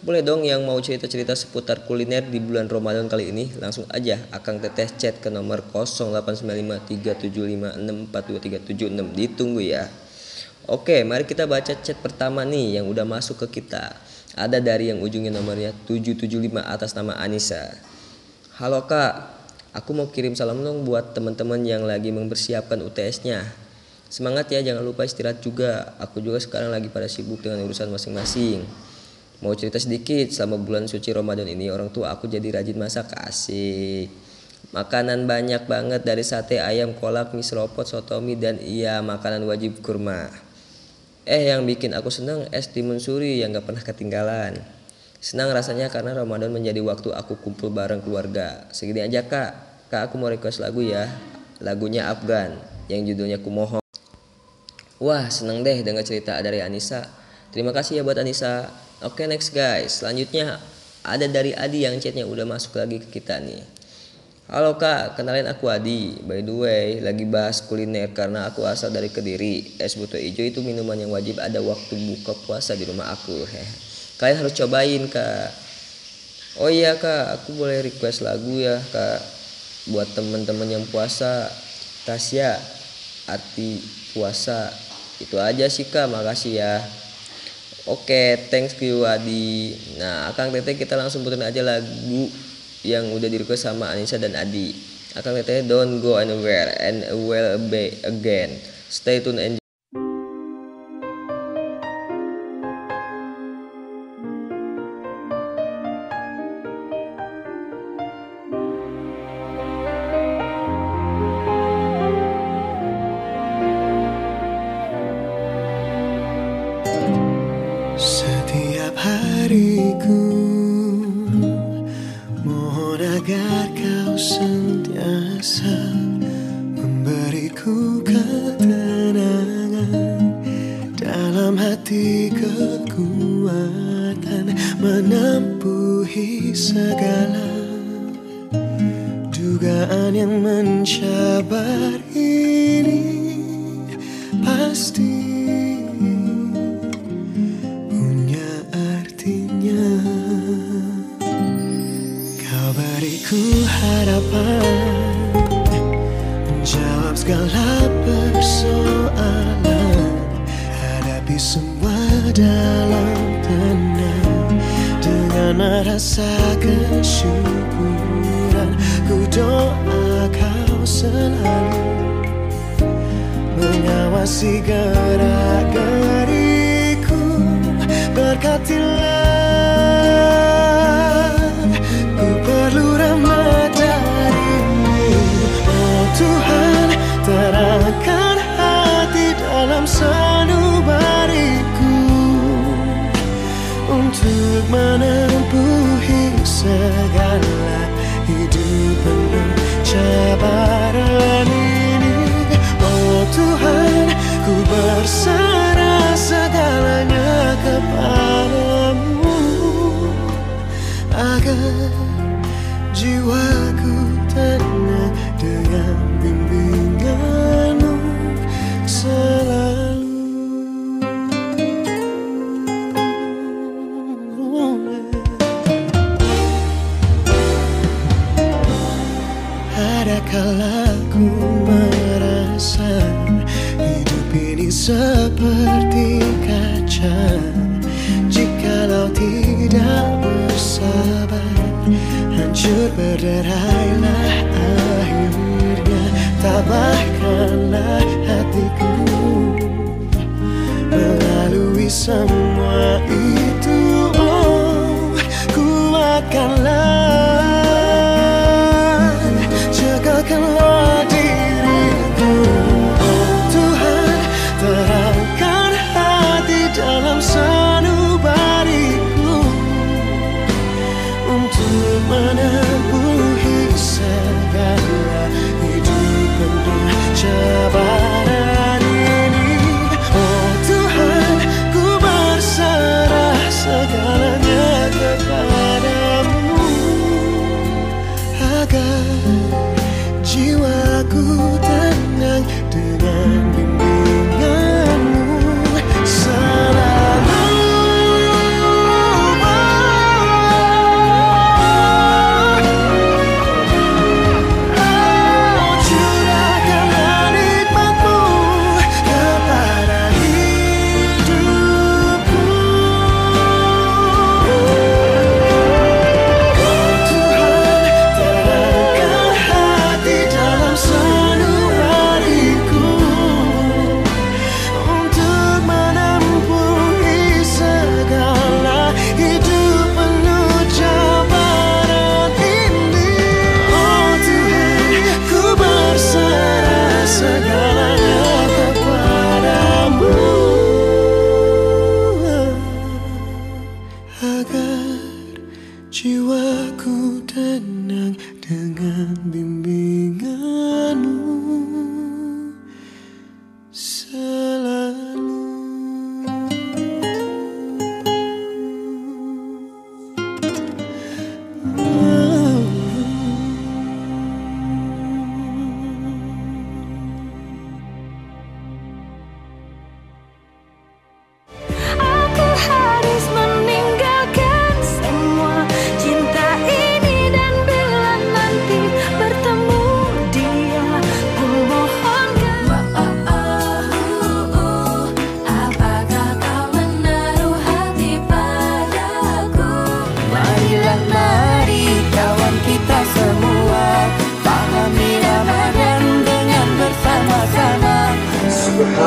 Boleh dong yang mau cerita-cerita seputar kuliner di bulan Ramadan kali ini? Langsung aja Akang Teteh chat ke nomor 0895 375 642 376. Ditunggu ya. Oke, mari kita baca chat pertama nih yang udah masuk ke kita. Ada dari yang ujungnya nomornya 775 atas nama Anissa. Halo Kak, aku mau kirim salam dong buat teman-teman yang lagi mempersiapkan UTS-nya. Semangat ya, jangan lupa istirahat juga. Aku juga sekarang lagi pada sibuk dengan urusan masing-masing. Mau cerita sedikit, selama bulan suci Ramadan ini orang tua aku jadi rajin masak, asik. Makanan banyak banget dari sate ayam, kolak, mie seropot, sotomi, dan iya makanan wajib kurma. Yang bikin aku senang es timun suri yang gak pernah ketinggalan. Senang rasanya karena Ramadan menjadi waktu aku kumpul bareng keluarga. Segini aja kak, aku mau request lagu ya. Lagunya Afgan yang judulnya Kumohon. Wah seneng deh dengar cerita dari Anissa. Terima kasih ya buat Anissa. Oke, next guys, selanjutnya ada dari Adi yang chatnya udah masuk lagi ke kita nih. Halo kak, kenalin aku Adi. By the way, lagi bahas kuliner karena aku asal dari Kediri. Es buto ijo itu minuman yang wajib ada waktu buka puasa di rumah aku. Kalian harus cobain kak. Oh iya kak, aku boleh request lagu ya kak buat temen-temen yang puasa. Tasya, arti puasa. Itu aja sih kak, makasih ya. Oke, thanks you Adi. Nah, Akang Tete kita langsung puterin aja lagu yang udah direquest sama Anissa dan Adi. Akang Teteh, Don't Go Anywhere and We'll Be Again. Stay tuned and setiap hariku agar kau sentiasa memberiku ketenangan dalam hati, kekuatan menempuhi segala dugaan yang mencabar ini. Pasti ku harapan menjawab segala persoalan, hadapi semua dalam tenang dengan merasa kesyukuran. Ku doa kau selalu mengawasi gerak-geriku, berkatilah ku perlu. Tuhan, terangkan hati dalam sanubariku untuk menempuhi segala hidup penuh cabaran ini. Oh Tuhan, ku berserah segalanya kepadamu agar jiwaku tenang dengan bimbinganmu selalu. Ada kala ku merasa hidup ini seperti kaca, jikalau tidak bersabar hancur berderailah akhirnya. Tabahkanlah hatiku melalui semua itu. Oh, kuatkanlah, jagakanlah diriku. Oh Tuhan, terangkan hati dalam sanubariku untuk menempuhi segala hidup penuh coba.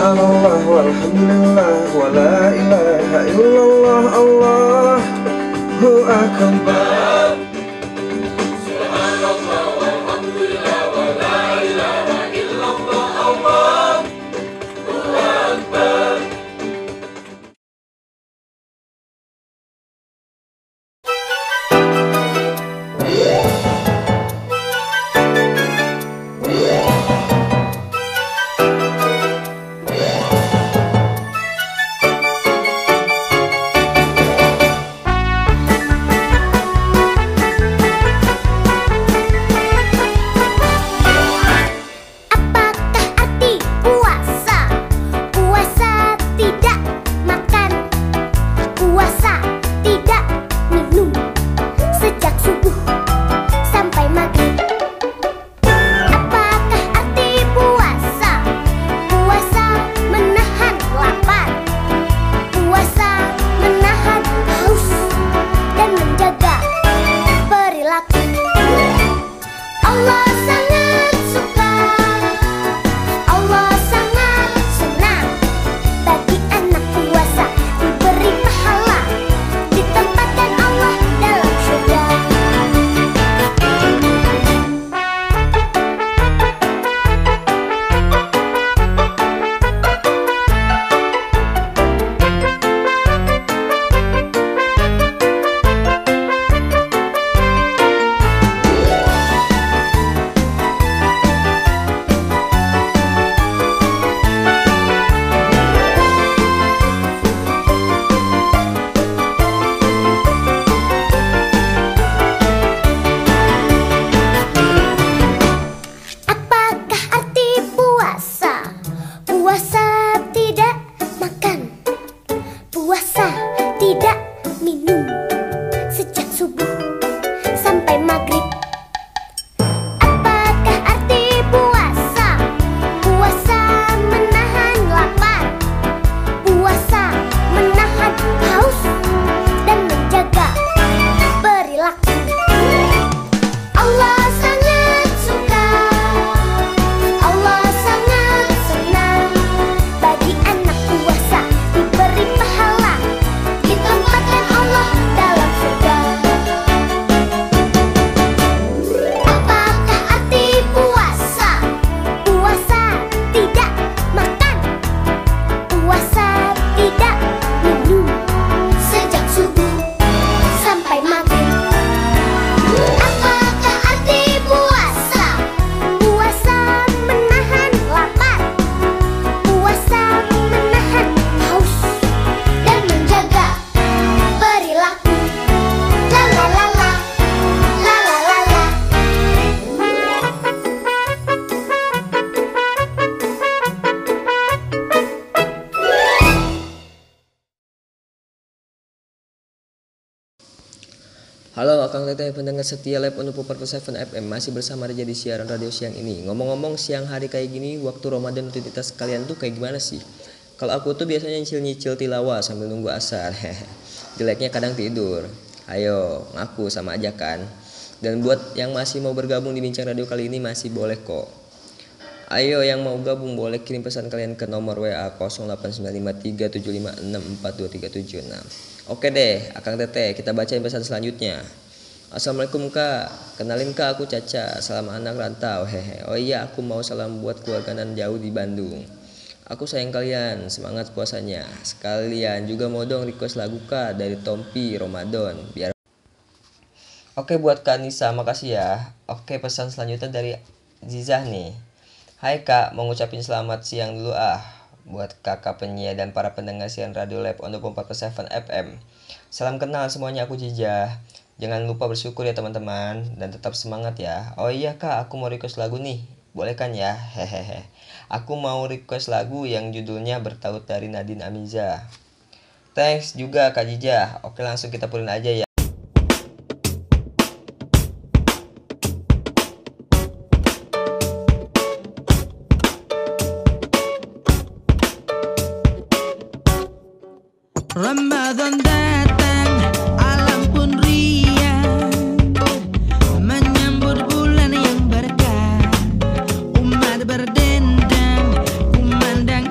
Allah walhamdulillah wala ilaha illallah Allahu akbar. Subhanallah walhamdulillah wala ilaha illallah Allahu akbar. Halo, Kang Teteh, pendengar setia Lab Unpur 47 FM, masih bersama Reja di siaran radio siang ini. Ngomong-ngomong, siang hari kayak gini, waktu Ramadan rutinitas kalian tuh kayak gimana sih? Kalau aku tuh biasanya nyicil-nyicil tilawah sambil nunggu asar. Jeleknya kadang tidur. Ayo, ngaku sama aja kan. Dan buat yang masih mau bergabung di Bincang Radio kali ini masih boleh kok. Ayo yang mau gabung boleh kirim pesan kalian ke nomor WA 089537564237. Oke deh, Akang Teteh, kita bacain pesan selanjutnya. Assalamualaikum Kak, kenalin Kak, aku Caca, salam anak rantau. Hehe. Oh iya, aku mau salam buat keluarga nan jauh di Bandung. Aku sayang kalian, semangat puasanya. Sekalian juga mau dong request lagu Kak dari Tompi Ramadan biar. Oke, buat Kak Nisa, makasih ya. Oke, pesan selanjutnya dari Zizah nih. Hai Kak, mau ngucapin selamat siang dulu ah. Buat kakak penyiar dan para pendengar siaran Radio Lab Unpur 47 FM. Salam kenal semuanya, aku Jijah. Jangan lupa bersyukur ya teman-teman, dan tetap semangat ya. Oh iya Kak, aku mau request lagu nih. Boleh kan ya? Hehehe. Aku mau request lagu yang judulnya Bertaut dari Nadine Amizah. Thanks juga Kak Jijah. Oke, langsung kita pulin aja ya. Ramadan datang, alam pun riang, menyambut bulan yang berkah. Umat berdendang, kumandang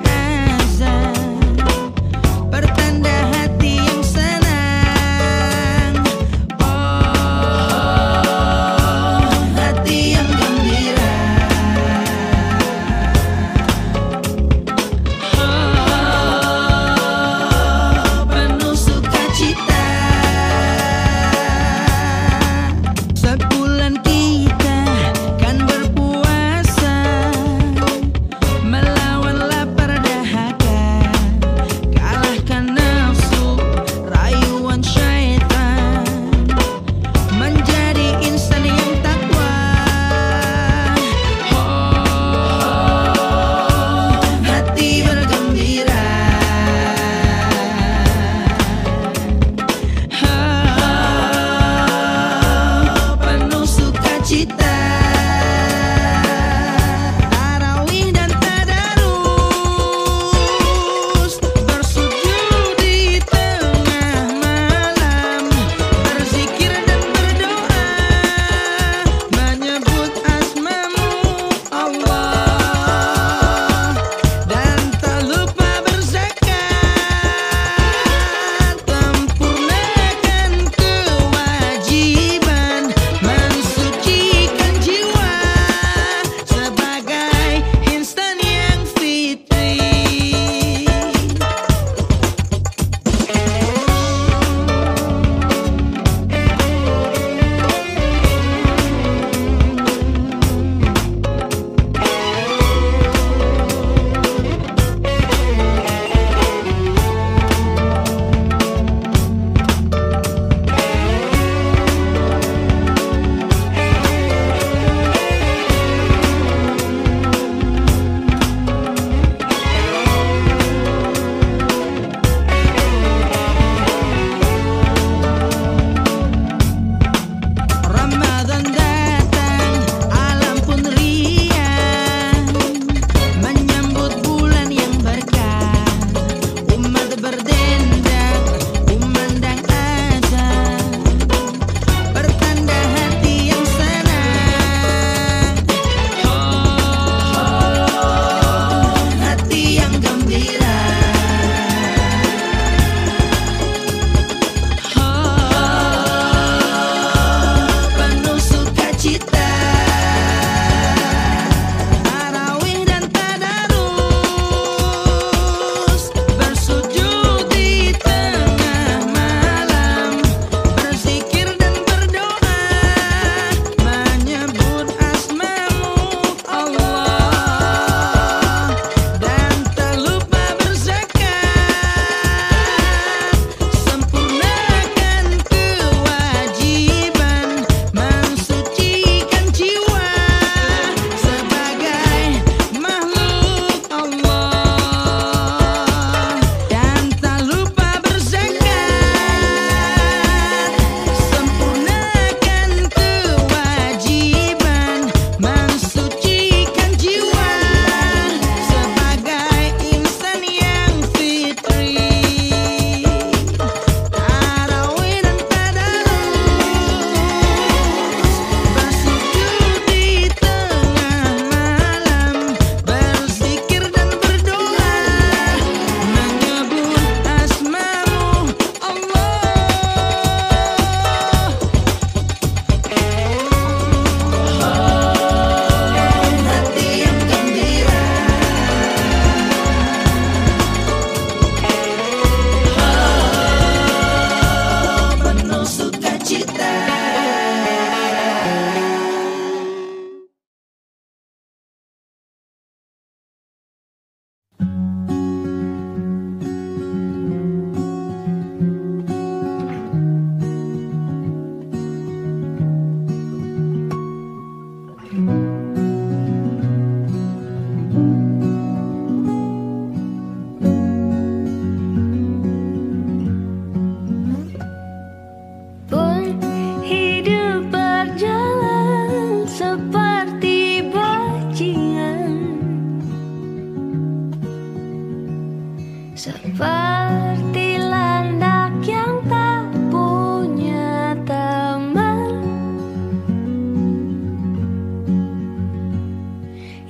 seperti landak yang tak punya teman.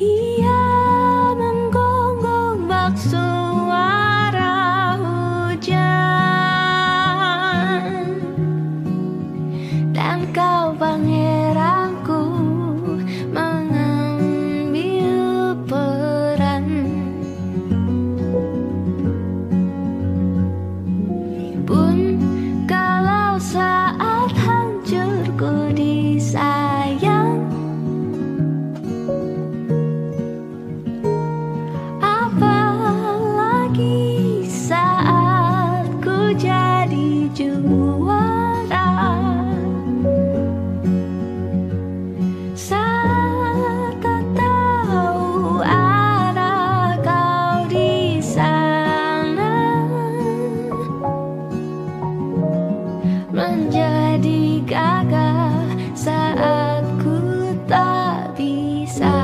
Ia menggonggong bak suara hujan, dan kau pangeranku mengambil peran. Pun kalau saat hancurku disayang, apalagi saat ku jadi juara. Menjadi gagal saat ku tak bisa,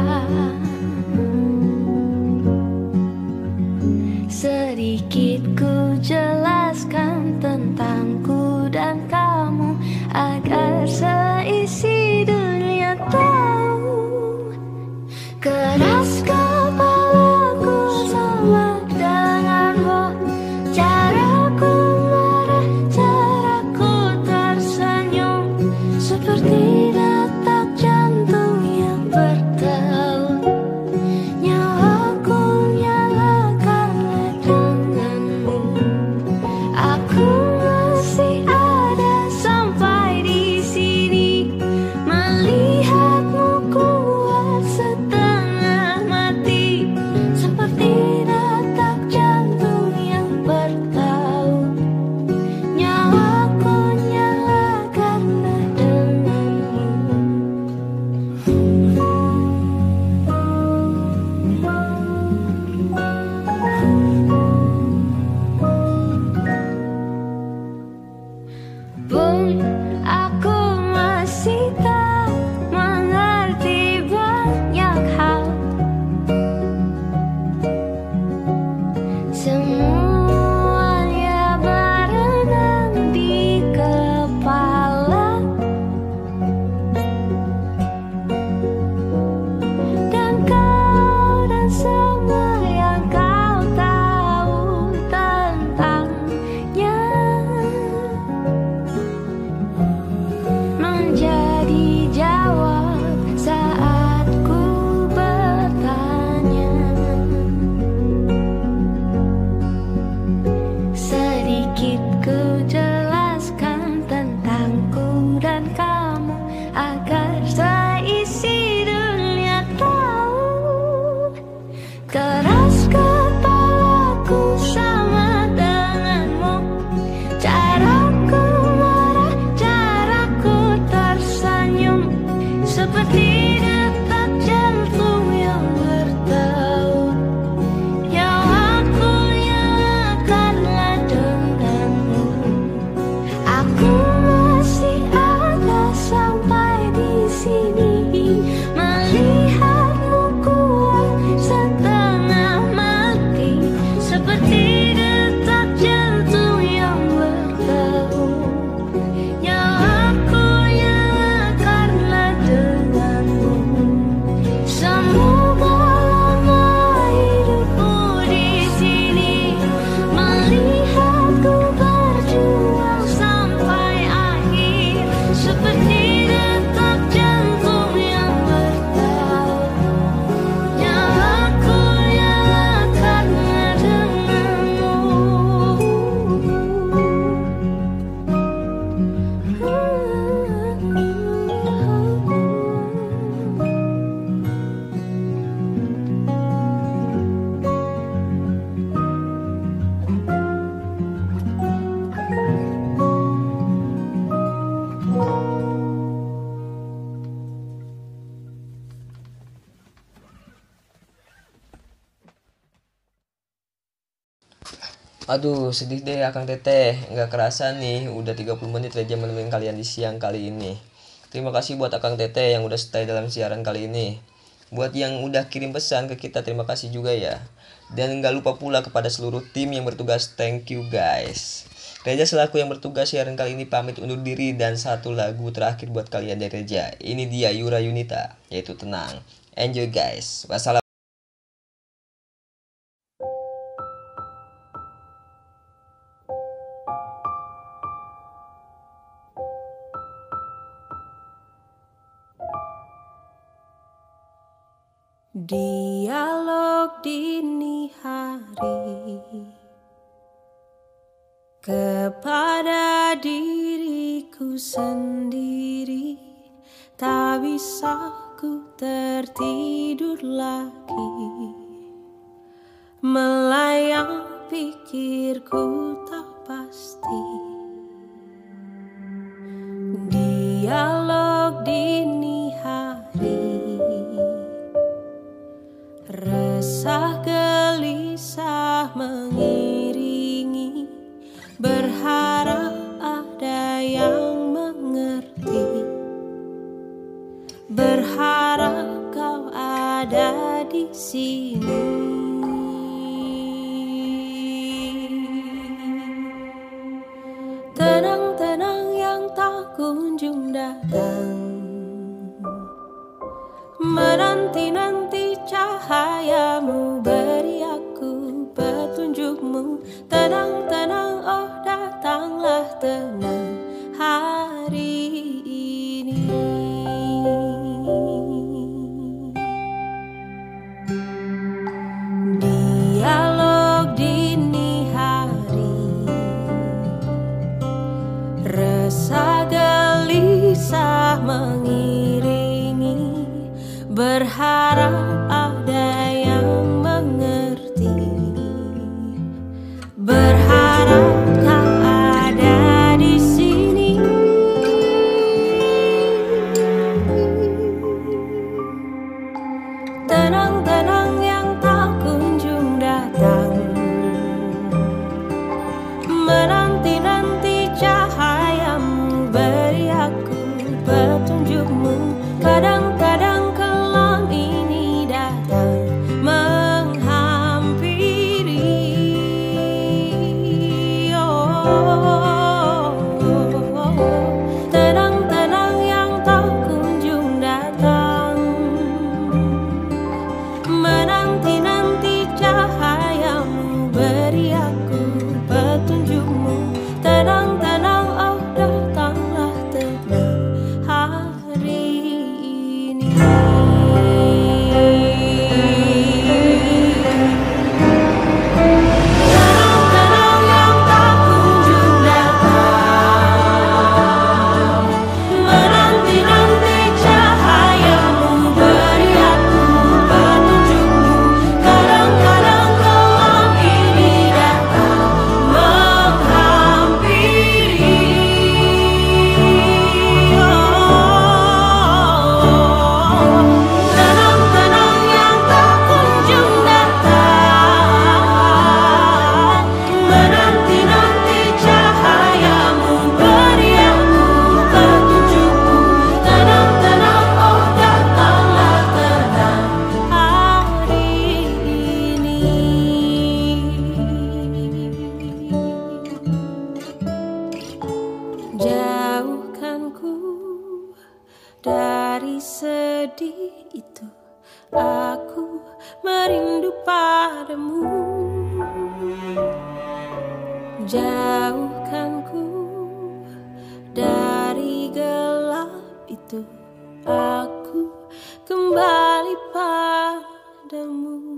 sedikit ku jelaskan tentangku dan kamu agar seisi dunia tahu. Keras kepalaku sama denganmu, caraku marah, caraku tersenyum, seperti detak jantung yang bertaut. Nyawaku nyala karena denganmu. Aku masih ada sampai di sini, melihatmu kuat setengah mati, seperti detak jantung yang bertaut. Nyawaku nyala karena denganmu. Pun aku masih tak mengerti banyak hal, semuanya berenang di kepala. Dan kau dan semua yang kau tahu tentangnya jadi jawab saat ku bertanya. Sedikit ku jelaskan tentangku dan kamu agar seisi dunia tahu. Keras kepalaku sama denganmu, caraku marah, caraku tersenyum, seperti detak jantung yang bertaut. Nyawaku nyala karena denganmu. Aku masih ada sampai di sini, melihatmu kuat setengah mati, seperti detak jantung yang bertaut. Nyawaku nyala karena denganmu. Semoga lama hidupku di sini, melihatku berjuang sampai akhir, seperti detak jantung yang bertaut. Nyawaku nyala karena denganmu. Aduh, sedih deh Akang Teteh. Nggak kerasa nih, udah 30 menit Reja menemani kalian di siang kali ini. Terima kasih buat Akang Teteh yang udah stay dalam siaran kali ini. Buat yang udah kirim pesan ke kita, terima kasih juga ya. Dan nggak lupa pula kepada seluruh tim yang bertugas, thank you guys. Reza selaku yang bertugas siaran kali ini pamit undur diri, dan satu lagu terakhir buat kalian dari Reza. Ini dia Yura Yunita, yaitu Tenang. Enjoy guys. Wassalam. Dialog dini hari kepada diriku sendiri, tak bisa ku tertidur lagi, melayang pikirku tak pasti. Dialog dini hari, resah gelisah mengiringi, berharap ada yang mengerti, berharap kau ada di sini. Tenang-tenang yang tak kunjung datang, menanti-nanti cahayamu, beri aku petunjukmu. Tenang-tenang, oh datanglah tenang hari ini. Dialog dini hari, resah gelisah mengiringi, berharap ada yang mengerti, berharap kau ada di sini. Tenang-tenang yang tak kunjung datang, menanti-nanti cahayamu, beri aku petunjukmu. Kadang-kadang aku kembali padamu.